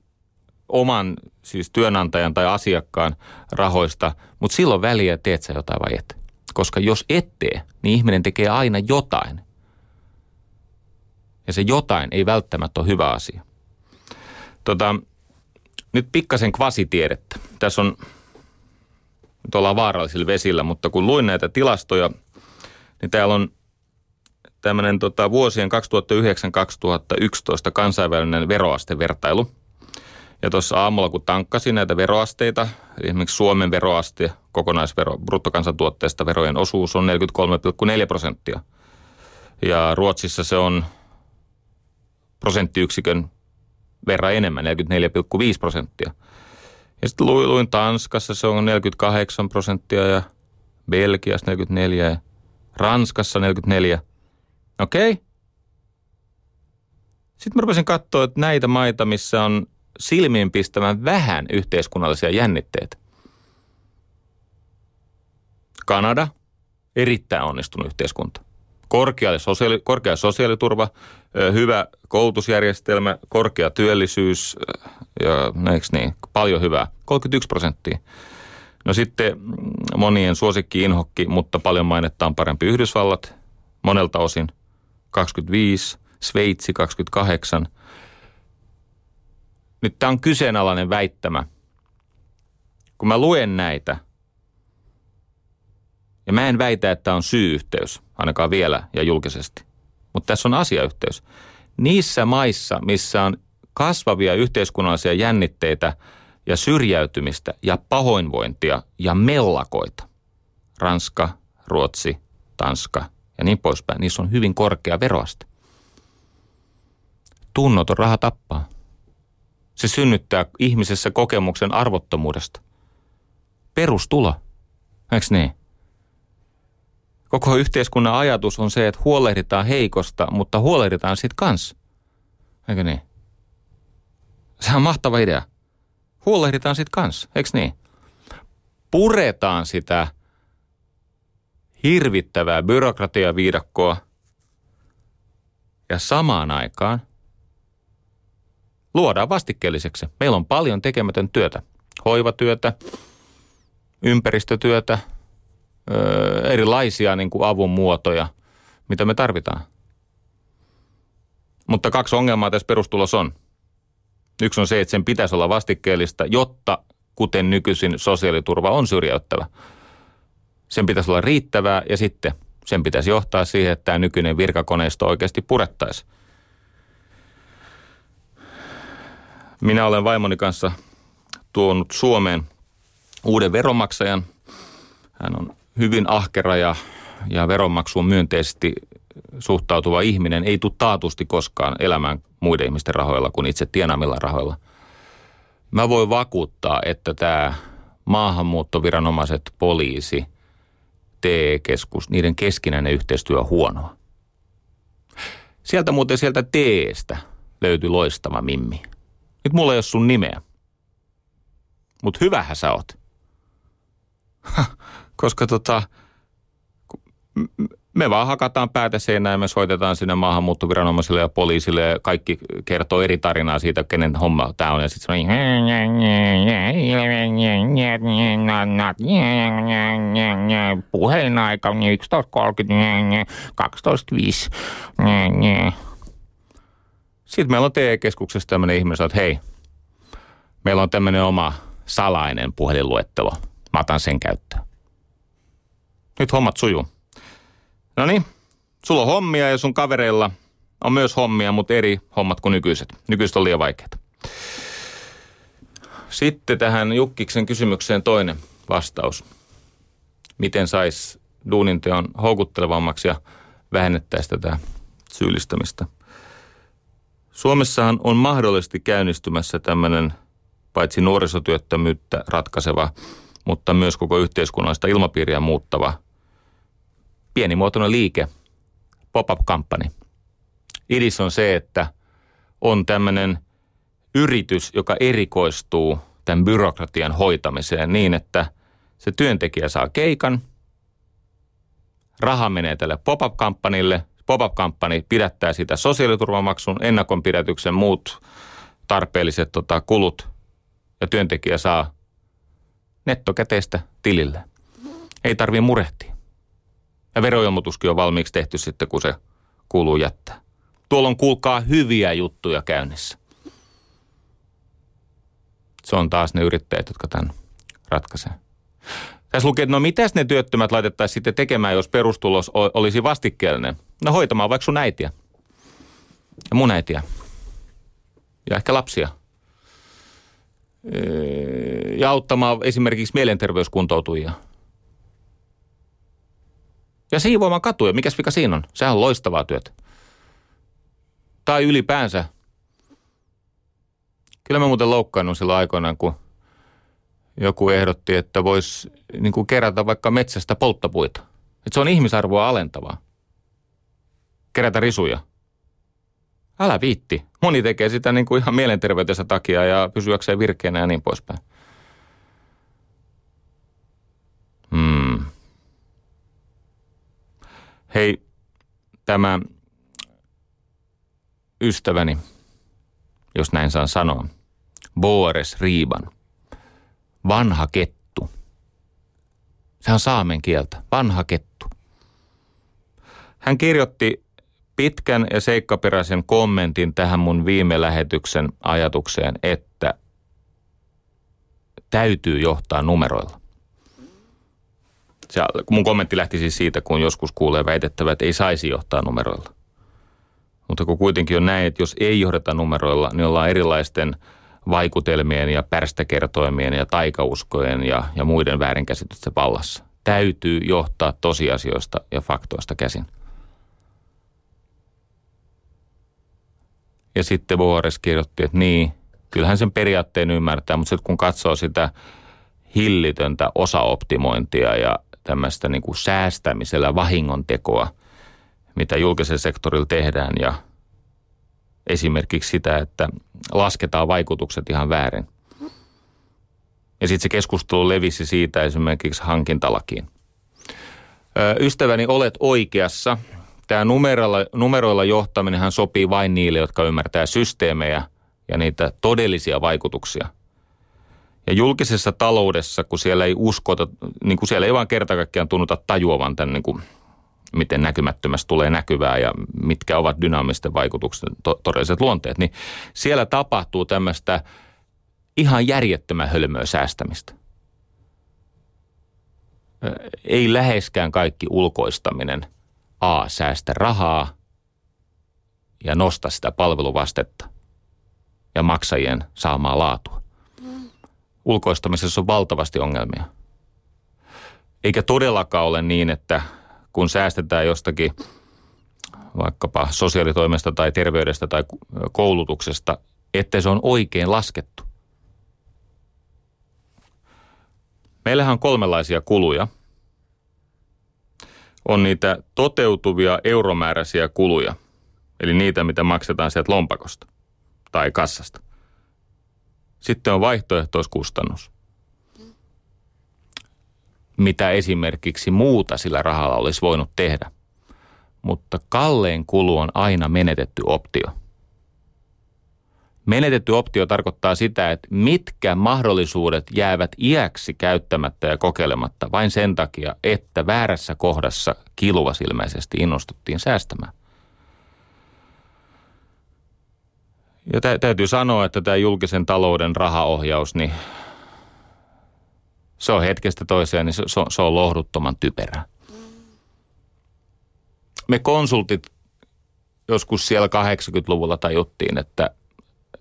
oman siis työnantajan tai asiakkaan rahoista, mutta silloin väliä teet sä jotain vai et. Koska jos et tee, niin ihminen tekee aina jotain. Ja se jotain ei välttämättä ole hyvä asia. Tota, nyt pikkasen kvasitiedettä. Tässä on, nyt ollaan vaarallisilla vesillä, mutta kun luin näitä tilastoja, niin täällä on tämmöinen tota, vuosien kaksituhattayhdeksän kaksituhattayksitoista kansainvälinen veroastevertailu. Ja tuossa aamulla, kun tankkasin näitä veroasteita, esimerkiksi Suomen veroaste, kokonaisvero, bruttokansantuotteesta verojen osuus on neljäkymmentäkolme pilkku neljä prosenttia. Ja Ruotsissa se on prosenttiyksikön verran enemmän, neljäkymmentäneljä pilkku viisi prosenttia. Ja sitten luin Tanskassa se on neljäkymmentäkahdeksan prosenttia ja Belgiassa neljäkymmentäneljä ja Ranskassa neljäkymmentäneljä. Okei. Okay. Sitten mä rupesin katsoa, että näitä maita, missä on silmiinpistävän vähän yhteiskunnallisia jännitteitä. Kanada, erittäin onnistunut yhteiskunta. Korkea sosiaali, korkea sosiaaliturva, hyvä koulutusjärjestelmä, korkea työllisyys, ja, eikö niin, paljon hyvää, kolmekymmentäyksi prosenttia. No sitten monien suosikki inhokki, mutta paljon mainettaan parempi Yhdysvallat, monelta osin kaksikymmentäviisi, Sveitsi kaksikymmentäkahdeksan. Nyt tämä on kyseenalainen väittämä. Kun mä luen näitä, ja mä en väitä, että on syy-yhteys, ainakaan vielä ja julkisesti, mutta tässä on asiayhteys. Niissä maissa, missä on kasvavia yhteiskunnallisia jännitteitä ja syrjäytymistä ja pahoinvointia ja mellakoita, Ranska, Ruotsi, Tanska ja niin poispäin, niissä on hyvin korkea veroaste. Tunnoton raha tappaa. Se synnyttää ihmisessä kokemuksen arvottomuudesta. Perustulo, eikö niin? Koko yhteiskunnan ajatus on se, että huolehditaan heikosta, mutta huolehditaan siitä kanssa. Eikö niin? Se on mahtava idea. Huolehditaan siitä kanssa, eikö niin? Puretaan sitä hirvittävää byrokratiaviidakkoa ja samaan aikaan luodaan vastikkeelliseksi. Meillä on paljon tekemätön työtä. Hoivatyötä, ympäristötyötä, öö, erilaisia niin kuin avun muotoja, mitä me tarvitaan. Mutta kaksi ongelmaa tässä perustulossa on. Yksi on se, että sen pitäisi olla vastikkeellista, jotta kuten nykyisin sosiaaliturva on syrjäyttävä. Sen pitäisi olla riittävää ja sitten sen pitäisi johtaa siihen, että tämä nykyinen virkakoneisto oikeasti purettaisiin. Minä olen vaimoni kanssa tuonut Suomeen uuden veronmaksajan. Hän on hyvin ahkera ja, ja veronmaksuun myönteisesti suhtautuva ihminen ei tule taatusti koskaan elämään muiden ihmisten rahoilla kuin itse tienaamilla rahoilla. Mä voin vakuuttaa, että tämä maahanmuuttoviranomaiset, poliisi, T E-keskus, niiden keskinäinen yhteistyö on huonoa. Sieltä muuten sieltä T E:stä löytyi loistava mimmi. Nyt mulla ei ole sun nimeä. Mut hyvähän sä oot. Koska tota, me vaan hakataan päätä seinään ja me soitetaan sinne maahanmuuttoviranomaisille ja poliisille ja kaikki kertoo eri tarinaa siitä, kenen homma tää on. Ja sit sanoo, puheenaika on yksitoista kolmekymmentä, kaksitoista viisi. Sitten meillä on T E-keskuksessa tämmöinen ihminen, että hei, meillä on tämmöinen oma salainen puhelinluettelo. Mä otan sen käyttöön. Nyt hommat sujuu. No niin, sulla on hommia ja sun kavereilla on myös hommia, mutta eri hommat kuin nykyiset. Nykyiset on liian vaikeita. Sitten tähän Jukkiksen kysymykseen toinen vastaus. Miten saisi duuninteon houkuttelevammaksi ja vähennettäisiin tätä syyllistämistä? Suomessahan on mahdollisesti käynnistymässä tämmöinen paitsi nuorisotyöttömyyttä ratkaiseva, mutta myös koko yhteiskunnallista ilmapiiriä muuttava pienimuotoinen liike, pop-up-kampanja. Idis on se, että on tämmöinen yritys, joka erikoistuu tämän byrokratian hoitamiseen niin, että se työntekijä saa keikan, raha menee tälle pop-up-kampanjalle, pop-up-kampanja pidättää sitä sosiaaliturvamaksun, ennakonpidätyksen, muut tarpeelliset tota, kulut ja työntekijä saa nettokäteistä tilille. Ei tarvitse murehtia. Ja veroilmoituskin on valmiiksi tehty sitten, kun se kuuluu jättää. Tuolla on kuulkaa hyviä juttuja käynnissä. Se on taas ne yrittäjät, jotka tämän ratkaisee. Tässä lukee, että no mitäs ne työttömät laitettaisiin sitten tekemään, jos perustulos olisi vastikkeellinen? No hoitamaan vaikka sun äitiä. Ja mun äitiä. Ja ehkä lapsia. Ja auttamaan esimerkiksi mielenterveyskuntoutujia. Ja siivoamaan katuja. Mikäs vika siinä on? Sehän on loistavaa työtä. Tai ylipäänsä. Kyllä mä muuten loukkaannut silloin aikoinaan, kun joku ehdotti, että voisi niin kuin kerätä vaikka metsästä polttopuita. Että se on ihmisarvoa alentavaa. Kerätä risuja. Älä viitti. Moni tekee sitä niin kuin ihan mielenterveytensä takia ja pysyäkseen virkeänä ja niin poispäin. Hmm. Hei, tämä ystäväni, jos näin saan sanoa, Boris Riiban, vanha kettu. Se on saamen kieltä, vanha kettu. Hän kirjoitti pitkän ja seikkaperäisen kommentin tähän mun viime lähetyksen ajatukseen, että täytyy johtaa numeroilla. Se, mun kommentti lähti siis siitä, kun joskus kuulee väitettävä, että ei saisi johtaa numeroilla. Mutta kun kuitenkin on näin, että jos ei johdeta numeroilla, niin ollaan erilaisten vaikutelmien ja pärstäkertoimien ja taikauskojen ja, ja muiden väärinkäsitysten vallassa. Täytyy johtaa tosiasioista ja faktoista käsin. Ja sitten Boris kirjoitti, että niin, kyllähän sen periaatteen ymmärtää, mutta sitten kun katsoo sitä hillitöntä osaoptimointia ja tämmöistä niin kuin säästämisellä vahingontekoa, mitä julkisella sektorilla tehdään ja esimerkiksi sitä, että lasketaan vaikutukset ihan väärin. Ja sitten se keskustelu levisi siitä esimerkiksi hankintalakiin. Ystäväni, olet oikeassa. Tämä numeroilla, numeroilla johtaminenhan sopii vain niille, jotka ymmärtää systeemejä ja niitä todellisia vaikutuksia. Ja julkisessa taloudessa, kun siellä ei uskota, niin kuin siellä ei vaan kertakaikkiaan tunnuta tajuavan tämän, niin kuin, miten näkymättömästä tulee näkyvää ja mitkä ovat dynaamisten vaikutuksen to- todelliset luonteet, niin siellä tapahtuu tämmöistä ihan järjettömän hölmöä säästämistä. Ei läheskään kaikki ulkoistaminen A, säästä rahaa ja nosta sitä palveluvastetta ja maksajien saamaa laatua. Ulkoistamisessa on valtavasti ongelmia. Eikä todellakaan ole niin, että kun säästetään jostakin vaikkapa sosiaalitoimesta tai terveydestä tai koulutuksesta, että se on oikein laskettu. Meillähän on kolmenlaisia kuluja. On niitä toteutuvia euromääräisiä kuluja, eli niitä, mitä maksetaan sieltä lompakosta tai kassasta. Sitten on vaihtoehtoiskustannus, mitä esimerkiksi muuta sillä rahalla olisi voinut tehdä. Mutta kallein kulu on aina menetetty optio. Menetetty optio tarkoittaa sitä, että mitkä mahdollisuudet jäävät iäksi käyttämättä ja kokeilematta vain sen takia, että väärässä kohdassa kiluvasilmäisesti innostuttiin säästämään. Ja tä- täytyy sanoa, että tämä julkisen talouden rahaohjaus, niin se on hetkestä toiseen, niin se, se on lohduttoman typerää. Me konsultit joskus siellä kahdeksankymmentäluvulla tajuttiin, että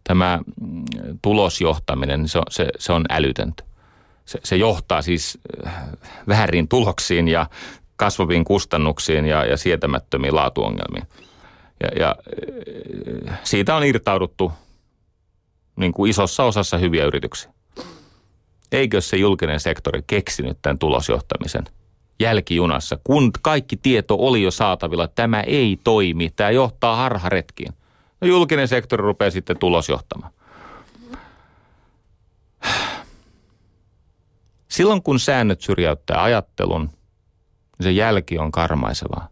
tämä tulosjohtaminen, se on, se, se on älytöntä. Se, se johtaa siis väärin tuloksiin ja kasvaviin kustannuksiin ja, ja sietämättömiin laatuongelmiin. Ja, ja siitä on irtauduttu niin kuin isossa osassa hyviä yrityksiä. Eikö se julkinen sektori keksinyt tämän tulosjohtamisen jälkijunassa, kun kaikki tieto oli jo saatavilla, että tämä ei toimi, tämä johtaa harharetkiin. No julkinen sektori rupeaa sitten tulosjohtamaan. Silloin kun säännöt syrjäyttää ajattelun, niin se jälki on karmaisevaa.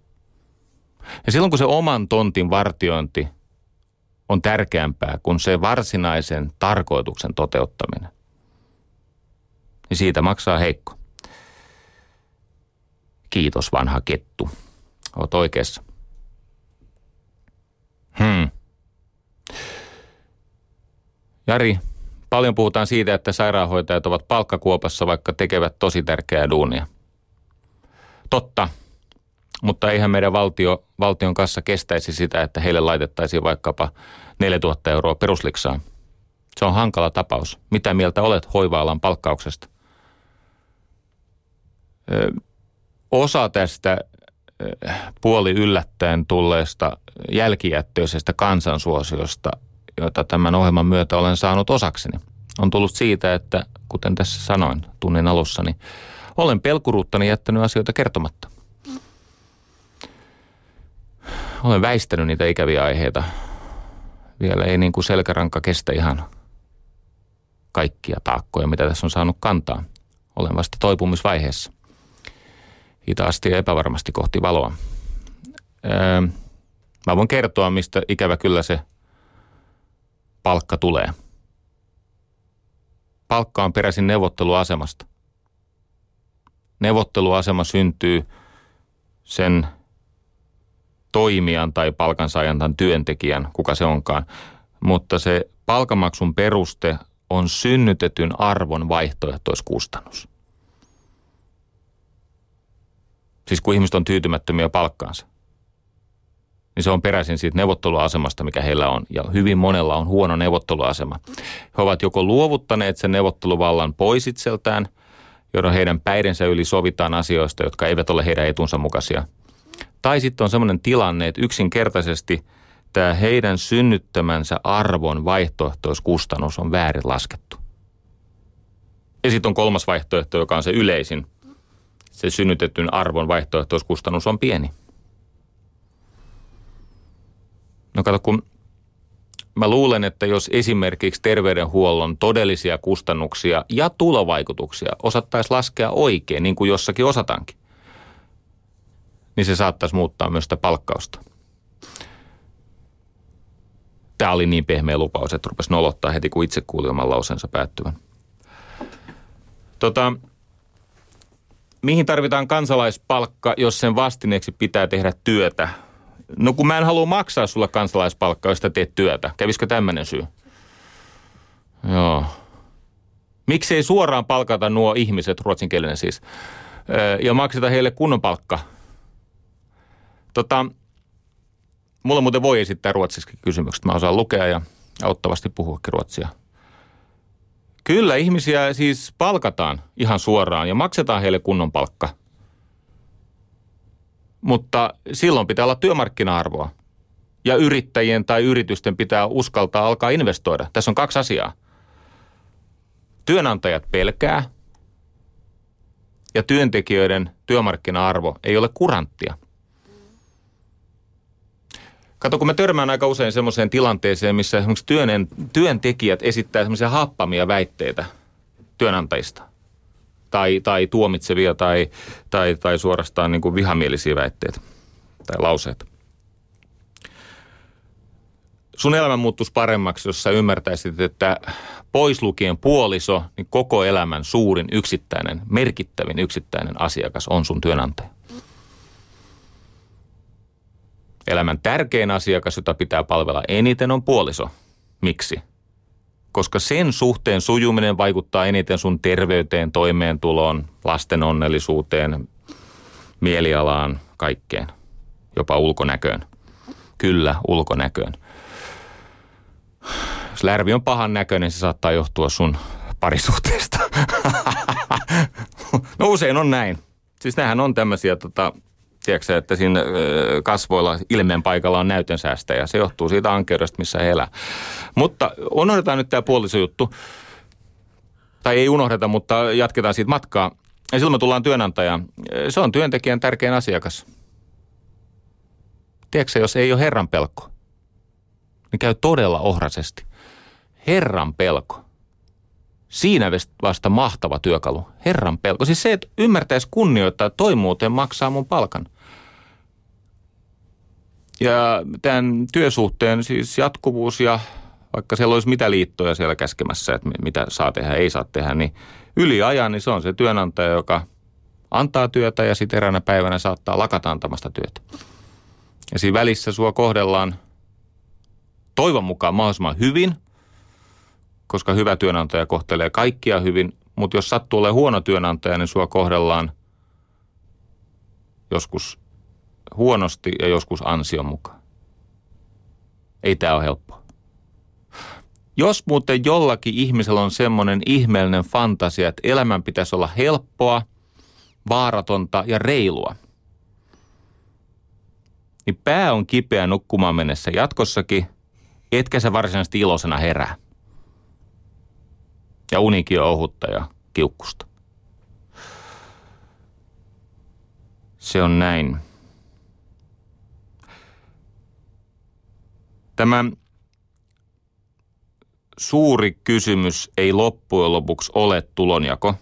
Ja silloin kun se oman tontin vartiointi on tärkeämpää kuin se varsinaisen tarkoituksen toteuttaminen, niin siitä maksaa heikko. Kiitos vanha kettu. Oot oikeassa. Hmm. Jari, paljon puhutaan siitä, että sairaanhoitajat ovat palkkakuopassa, vaikka tekevät tosi tärkeää duunia. Totta, mutta eihän meidän valtio, valtion kassa kestäisi sitä, että heille laitettaisiin vaikkapa neljätuhatta euroa perusliksaan. Se on hankala tapaus. Mitä mieltä olet hoiva-alan palkkauksesta? Öö, osa tästä puoli yllättäen tulleesta jälkijättöisestä kansansuosiosta, jota tämän ohjelman myötä olen saanut osakseni, on tullut siitä, että kuten tässä sanoin tunnin alussa, niin olen pelkuruuttani jättänyt asioita kertomatta. Olen väistänyt niitä ikäviä aiheita. Vielä ei niin kuin selkäranka kestä ihan kaikkia taakkoja, mitä tässä on saanut kantaa. Olen vasta toipumisvaiheessa. Hitaasti ja epävarmasti kohti valoa. Öö, mä voin kertoa, mistä ikävä kyllä se palkka tulee. Palkka on peräisin neuvotteluasemasta. Neuvotteluasema syntyy sen toimijan tai palkansaajan tai työntekijän, kuka se onkaan. Mutta se palkanmaksun peruste on synnytetyn arvon vaihtoehtoiskustannus. Siis kun ihmiset on tyytymättömiä palkkaansa, niin se on peräisin siitä neuvotteluasemasta, mikä heillä on. Ja hyvin monella on huono neuvotteluasema. He ovat joko luovuttaneet sen neuvotteluvallan pois itseltään, jolloin heidän päidensä yli sovitaan asioista, jotka eivät ole heidän etunsa mukaisia. Tai sitten on sellainen tilanne, että yksinkertaisesti tämä heidän synnyttämänsä arvon vaihtoehtoiskustannus on väärin laskettu. Ja sitten on kolmas vaihtoehto, joka on se yleisin. Se synnytetyn arvon vaihtoehtoiskustannus on pieni. No kato, kun mä luulen, että jos esimerkiksi terveydenhuollon todellisia kustannuksia ja tulovaikutuksia osattaisiin laskea oikein, niin kuin jossakin osatankin, niin se saattaisi muuttaa myös sitä palkkausta. Tämä oli niin pehmeä lupaus, että rupesi nolottaa heti, kun itse kuuli oman lauseensa päättyvän. Tota... Mihin tarvitaan kansalaispalkka, jos sen vastineeksi pitää tehdä työtä? No kun mä en halua maksaa sulla kansalaispalkkaa, jos sitä teet työtä. Kävisikö tämmöinen syy? Joo. Miksei suoraan palkata nuo ihmiset, ruotsinkielinen siis, ja makseta heille kunnon palkka? Tota, mulla muuten voi esittää ruotsiksi kysymykset. Mä osaan lukea ja auttavasti puhuakin ruotsia. Kyllä, ihmisiä siis palkataan ihan suoraan ja maksetaan heille kunnon palkka. mutta silloin pitää olla työmarkkina-arvoa. Ja yrittäjien tai yritysten pitää uskaltaa alkaa investoida. Tässä on kaksi asiaa. Työnantajat pelkää ja työntekijöiden työmarkkina-arvo ei ole kuranttia. Kato, kun mä törmään aika usein semmoiseen tilanteeseen, missä esimerkiksi työn, työntekijät esittää semmoisia happamia väitteitä työnantajista. Tai, tai tuomitsevia tai, tai, tai suorastaan niin kuin vihamielisiä väitteitä tai lauseita. Sun elämä muuttuisi paremmaksi, jos sä ymmärtäisit, että pois lukien puoliso, niin koko elämän suurin yksittäinen, merkittävin yksittäinen asiakas on sun työnantaja. Elämän tärkein asiakas, jota pitää palvella eniten, on puoliso. Miksi? Koska sen suhteen sujuminen vaikuttaa eniten sun terveyteen, toimeentuloon, lasten onnellisuuteen, mielialaan, kaikkeen. Jopa ulkonäköön. Kyllä, ulkonäköön. Jos lärvi on pahan näköinen, se saattaa johtua sun parisuhteesta. No usein on näin. Siis nämähän on tämmöisiä, tota, tiedätkö, että siinä kasvoilla ilmeen paikalla on näytönsäästäjä. Se johtuu siitä ankeudesta, missä he elää. Mutta unohdetaan nyt tämä puolisojuttu. Tai ei unohdeta, mutta jatketaan siitä matkaa. Ja silloin me tullaan työnantajaan. Se on työntekijän tärkein asiakas. Tiedätkö, jos ei ole herran pelko, niin käy todella ohrasesti. Herran pelko. Siinä vasta mahtava työkalu. Herran pelko. Siis se, että ymmärtäisi kunnioittaa, toi muuten maksaa mun palkan. Ja tämän työsuhteen siis jatkuvuus ja vaikka siellä olisi mitä liittoja siellä käskemässä, että mitä saa tehdä, ei saa tehdä, niin yli ajan niin se on se työnantaja, joka antaa työtä ja sitten eräänä päivänä saattaa lakata antamasta työtä. Ja siinä välissä sua kohdellaan toivon mukaan mahdollisimman hyvin, koska hyvä työnantaja kohtelee kaikkia hyvin, mutta jos sattuu olemaan huono työnantaja, niin sua kohdellaan joskus huonosti ja joskus ansion mukaan. Ei tämä ole helppoa. Jos muuten jollakin ihmisellä on semmoinen ihmeellinen fantasia, että elämän pitäisi olla helppoa, vaaratonta ja reilua, niin pää on kipeä nukkumaan mennessä jatkossakin, etkä sä varsinaisesti iloisena herää. Ja unikin on ohutta ja kiukkusta. Se on näin. Tämä suuri kysymys ei loppujen lopuksi ole tulonjako,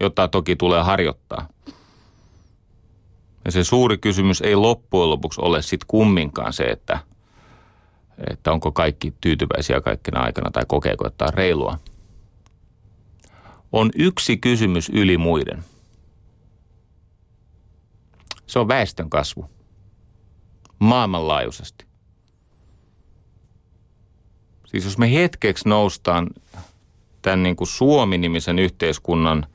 jota toki tulee harjoittaa. Ja se suuri kysymys ei loppujen lopuksi ole sit kumminkaan se, että että onko kaikki tyytyväisiä kaikkina aikana tai kokeeko, että on reilua. On yksi kysymys yli muiden. Se on väestön kasvu. Maailmanlaajuisesti. Siis jos me hetkeksi noustaan tämän niin kuin Suomi-nimisen yhteiskunnan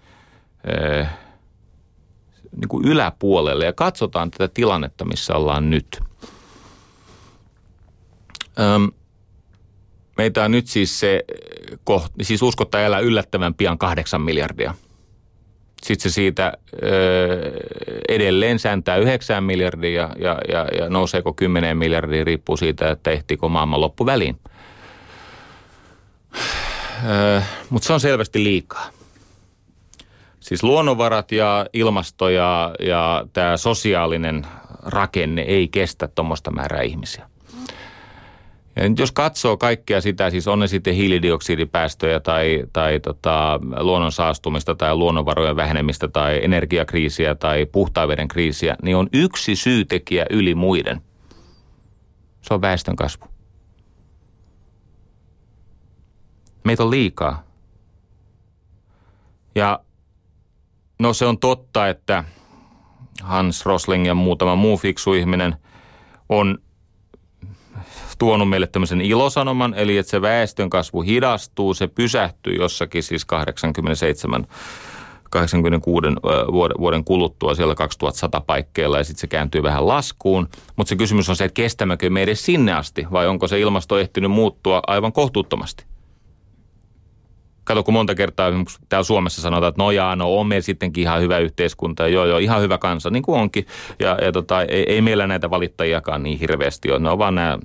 niin kuin yläpuolelle ja katsotaan tätä tilannetta, missä ollaan nyt. Meitä on nyt siis se, siis uskottaa elää yllättävän pian kahdeksan miljardia. Sitten se siitä edelleen sääntää yhdeksään miljardia ja, ja, ja, ja nouseeko kymmeneen miljardia, riippuu siitä, että ehtiikö maailman loppu väliin. Mutta se on selvästi liikaa. Siis luonnonvarat ja ilmasto ja, ja tämä sosiaalinen rakenne ei kestä tuommoista määrää ihmisiä. Ja nyt jos katsoo kaikkea sitä, siis on ne sitten hiilidioksidipäästöjä tai, tai tota, luonnon saastumista tai luonnonvarojen vähenemistä tai energiakriisiä tai puhtaan veden kriisiä, niin on yksi syytekijä yli muiden. Se on väestönkasvu. Meitä on liikaa. Ja no se on totta, että Hans Rosling ja muutama muu fiksu ihminen on tuonut meille tämmöisen ilosanoman, eli että se väestönkasvu hidastuu, se pysähtyy jossakin siis kahdeksankymmentäseitsemän kahdeksankymmentäkuusi vuoden kuluttua siellä kaksituhattasata paikkeilla ja sitten se kääntyy vähän laskuun. Mutta se kysymys on se, että kestämmekö me edes sinne asti vai onko se ilmasto ehtinyt muuttua aivan kohtuuttomasti? kato, kun monta kertaa täällä Suomessa sanotaan, että no jaa, no on meillä sittenkin ihan hyvä yhteiskunta, joo joo, ihan hyvä kansa, niin kuin onkin. Ja, ja tota, ei, ei meillä näitä valittajiakaan niin hirveästi ole, ne on vaan nämä,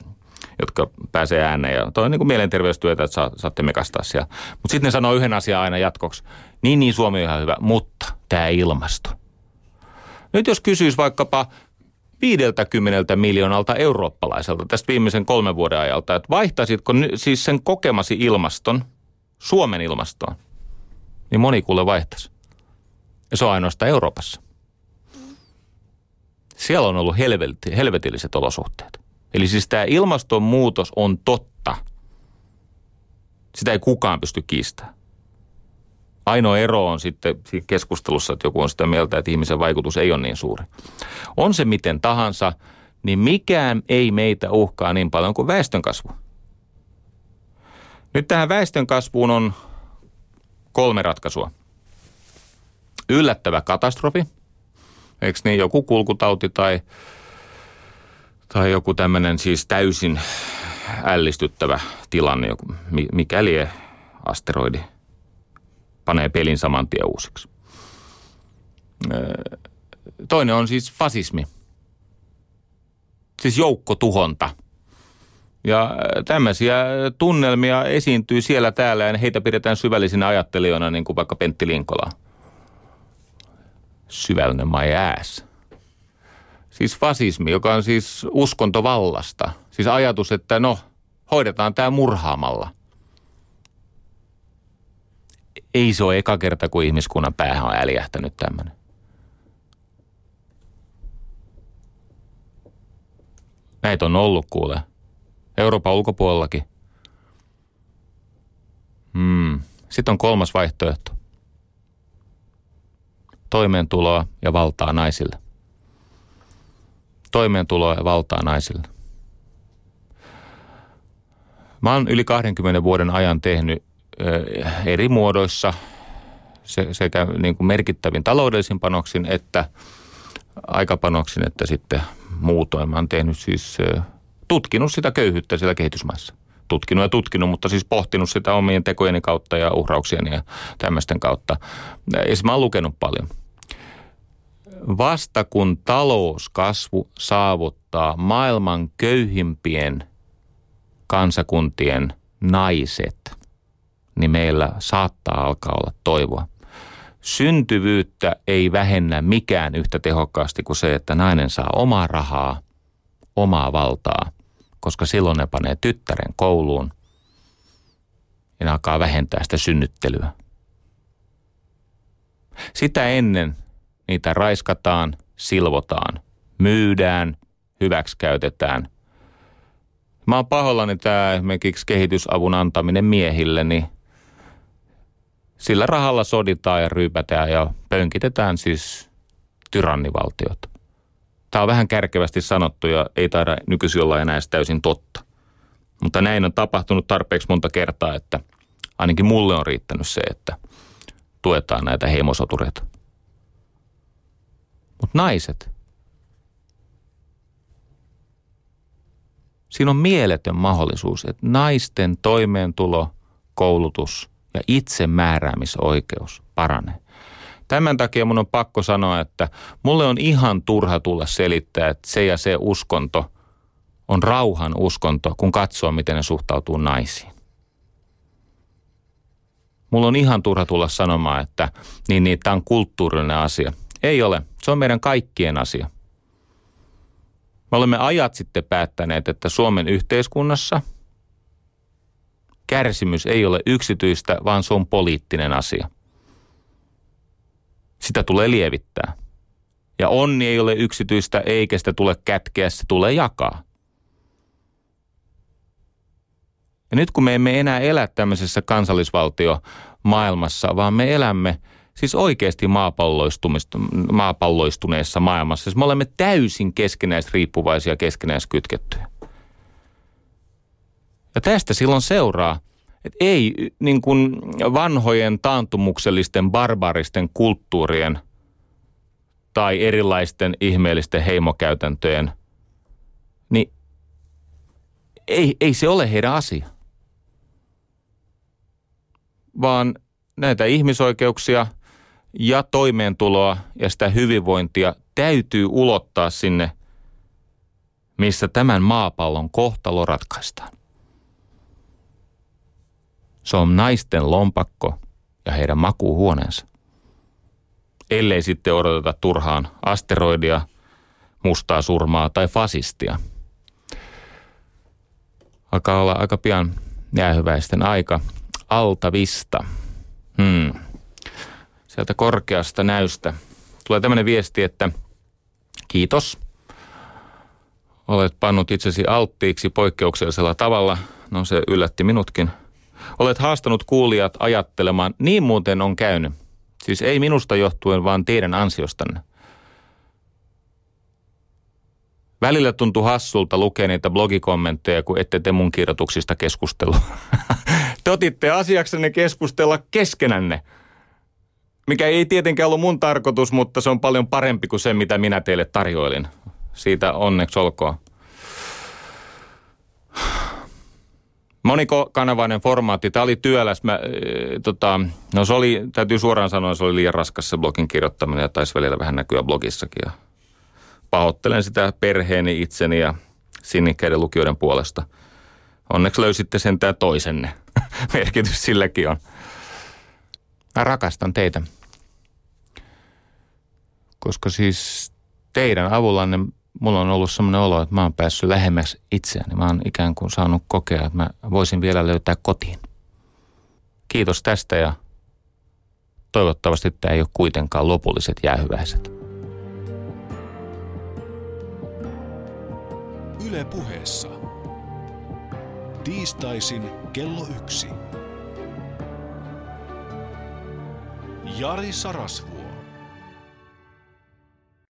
jotka pääsee ääneen. Ja toi on niin kuin mielenterveystyötä, että saa, saatte mekastaa siellä. Mutta sitten ne sanoo yhden asian aina jatkoksi, niin niin Suomi on ihan hyvä, mutta tämä ilmasto. Nyt jos kysyisi vaikkapa viisikymmentä miljoonalta eurooppalaiselta tästä viimeisen kolmen vuoden ajalta, että vaihtaisitko siis sen kokemasi ilmaston Suomen ilmastoon, niin moni kuule vaihtaisi. Ja se on ainoastaan Euroopassa. Siellä on ollut helveti, helvetilliset olosuhteet. Eli siis tämä ilmastonmuutos on totta. Sitä ei kukaan pysty kiistämään. Ainoa ero on sitten keskustelussa, että joku on sitä mieltä, että ihmisen vaikutus ei ole niin suuri. On se miten tahansa, niin mikään ei meitä uhkaa niin paljon kuin väestönkasvu. Nyt tähän väestönkasvuun on kolme ratkaisua. Yllättävä katastrofi, eikö niin, joku kulkutauti tai, tai joku tämmöinen siis täysin ällistyttävä tilanne, joku, mikäli asteroidi panee pelin saman tien uusiksi. Toinen on siis fasismi, siis joukkotuhonta. Ja tämmöisiä tunnelmia esiintyy siellä täällä ja heitä pidetään syvällisinä ajattelijoina, niin kuin vaikka Pentti Linkola. Syvällinen my ass. Siis fasismi, joka on siis uskontovallasta. Siis ajatus, että no, hoidetaan tämä murhaamalla. Ei se ole eka kerta, kun ihmiskunnan päähän on äljähtänyt tämmöinen. Näitä on ollut kuule. Euroopan ulkopuolellakin. Hmm. Sitten on kolmas vaihtoehto. Toimeentuloa ja valtaa naisille. Toimeentuloa ja valtaa naisille. Mä oon yli kahdenkymmenen vuoden ajan tehnyt eri muodoissa sekä niin kuin merkittävin taloudellisin panoksin että aikapanoksin, että sitten muutoin. Mä oon tehnyt siis... Tutkinut sitä köyhyyttä siellä kehitysmaissa. Tutkinut ja tutkinut, mutta siis pohtinut sitä omien tekojeni kautta ja uhrauksieni ja tämmöisten kautta. Ja mä oon lukenut paljon. Vasta kun talouskasvu saavuttaa maailman köyhimpien kansakuntien naiset, niin meillä saattaa alkaa olla toivoa. Syntyvyyttä ei vähennä mikään yhtä tehokkaasti kuin se, että nainen saa omaa rahaa, omaa valtaa, koska silloin ne panee tyttären kouluun ja ne alkaa vähentää sitä synnyttelyä. Sitä ennen niitä raiskataan, silvotaan, myydään, hyväksikäytetään. Mä oon pahoillani tämä esimerkiksi kehitysavun antaminen miehille, niin sillä rahalla soditaan ja ryypätään ja pönkitetään siis tyrannivaltiot. Tämä on vähän kärkevästi sanottu ja ei taida nykyisin olla enää täysin totta. Mutta näin on tapahtunut tarpeeksi monta kertaa, että ainakin mulle on riittänyt se, että tuetaan näitä heimosotureita. Mutta naiset. Siinä on mieletön mahdollisuus, että naisten toimeentulo, koulutus ja itsemääräämisoikeus paranee. Tämän takia mun on pakko sanoa, että mulle on ihan turha tulla selittää, että se ja se uskonto on rauhan uskonto, kun katsoo, miten ne suhtautuu naisiin. Mulla on ihan turha tulla sanomaan, että niin, niin, tämä on kulttuurinen asia. Ei ole. Se on meidän kaikkien asia. Me olemme ajat sitten päättäneet, että Suomen yhteiskunnassa kärsimys ei ole yksityistä, vaan se on poliittinen asia. Sitä tulee lievittää. Ja onni ei ole yksityistä, eikä sitä tule kätkeä, se tulee jakaa. Ja nyt kun me emme enää elä tämmöisessä kansallisvaltiomaailmassa, vaan me elämme siis oikeasti maapalloistuneessa maailmassa. Siis me olemme täysin keskinäisriippuvaisia, keskinäiskytkettyjä. Ja tästä silloin seuraa, et ei niin kuin vanhojen taantumuksellisten barbaaristen kulttuurien tai erilaisten ihmeellisten heimokäytäntöjen, niin ei, ei se ole heidän asia. vaan näitä ihmisoikeuksia ja toimeentuloa ja sitä hyvinvointia täytyy ulottaa sinne, missä tämän maapallon kohtalo ratkaistaan. Se on naisten lompakko ja heidän makuuhuoneensa. Ellei sitten odoteta turhaan asteroidia, mustaa surmaa tai fasistia. Alkaa olla aika pian jäähyväisten aika. Altavista. Hmm. Sieltä korkeasta näystä tulee tämmöinen viesti, että kiitos. Olet pannut itsesi alttiiksi poikkeuksellisella tavalla. No se yllätti minutkin. Olet haastanut kuulijat ajattelemaan, niin muuten on käynyt. Siis ei minusta johtuen, vaan teidän ansiostanne. Välillä tuntuu hassulta lukea niitä blogikommentteja, kun ette te mun kirjoituksista keskustelu. Te otitte asiaksenne keskustella keskenänne, mikä ei tietenkään ollut mun tarkoitus, mutta se on paljon parempi kuin se, mitä minä teille tarjoilin. Siitä onneksi olkoon. Monikanavainen formaatti. Tämä oli työläs. Mä, äh, tota, no se oli, täytyy suoraan sanoa, se oli liian raskas se blogin kirjoittaminen ja taisi välillä vähän näkyä blogissakin. Ja pahoittelen sitä perheeni, itseni ja sinnikkäiden lukijoiden puolesta. Onneksi löysitte sentään toisenne. Merkitys silläkin on. Mä rakastan teitä. Koska siis teidän avullanne mulla on ollut semmoinen olo, että mä oon päässyt lähemmäs itseäni. Mä oon ikään kuin saanut kokea, että mä voisin vielä löytää kotiin. Kiitos tästä ja toivottavasti tämä ei ole kuitenkaan lopulliset jäähyväiset. Yle Puheessa. Tiistaisin kello yksi. Jari Sarasvuo.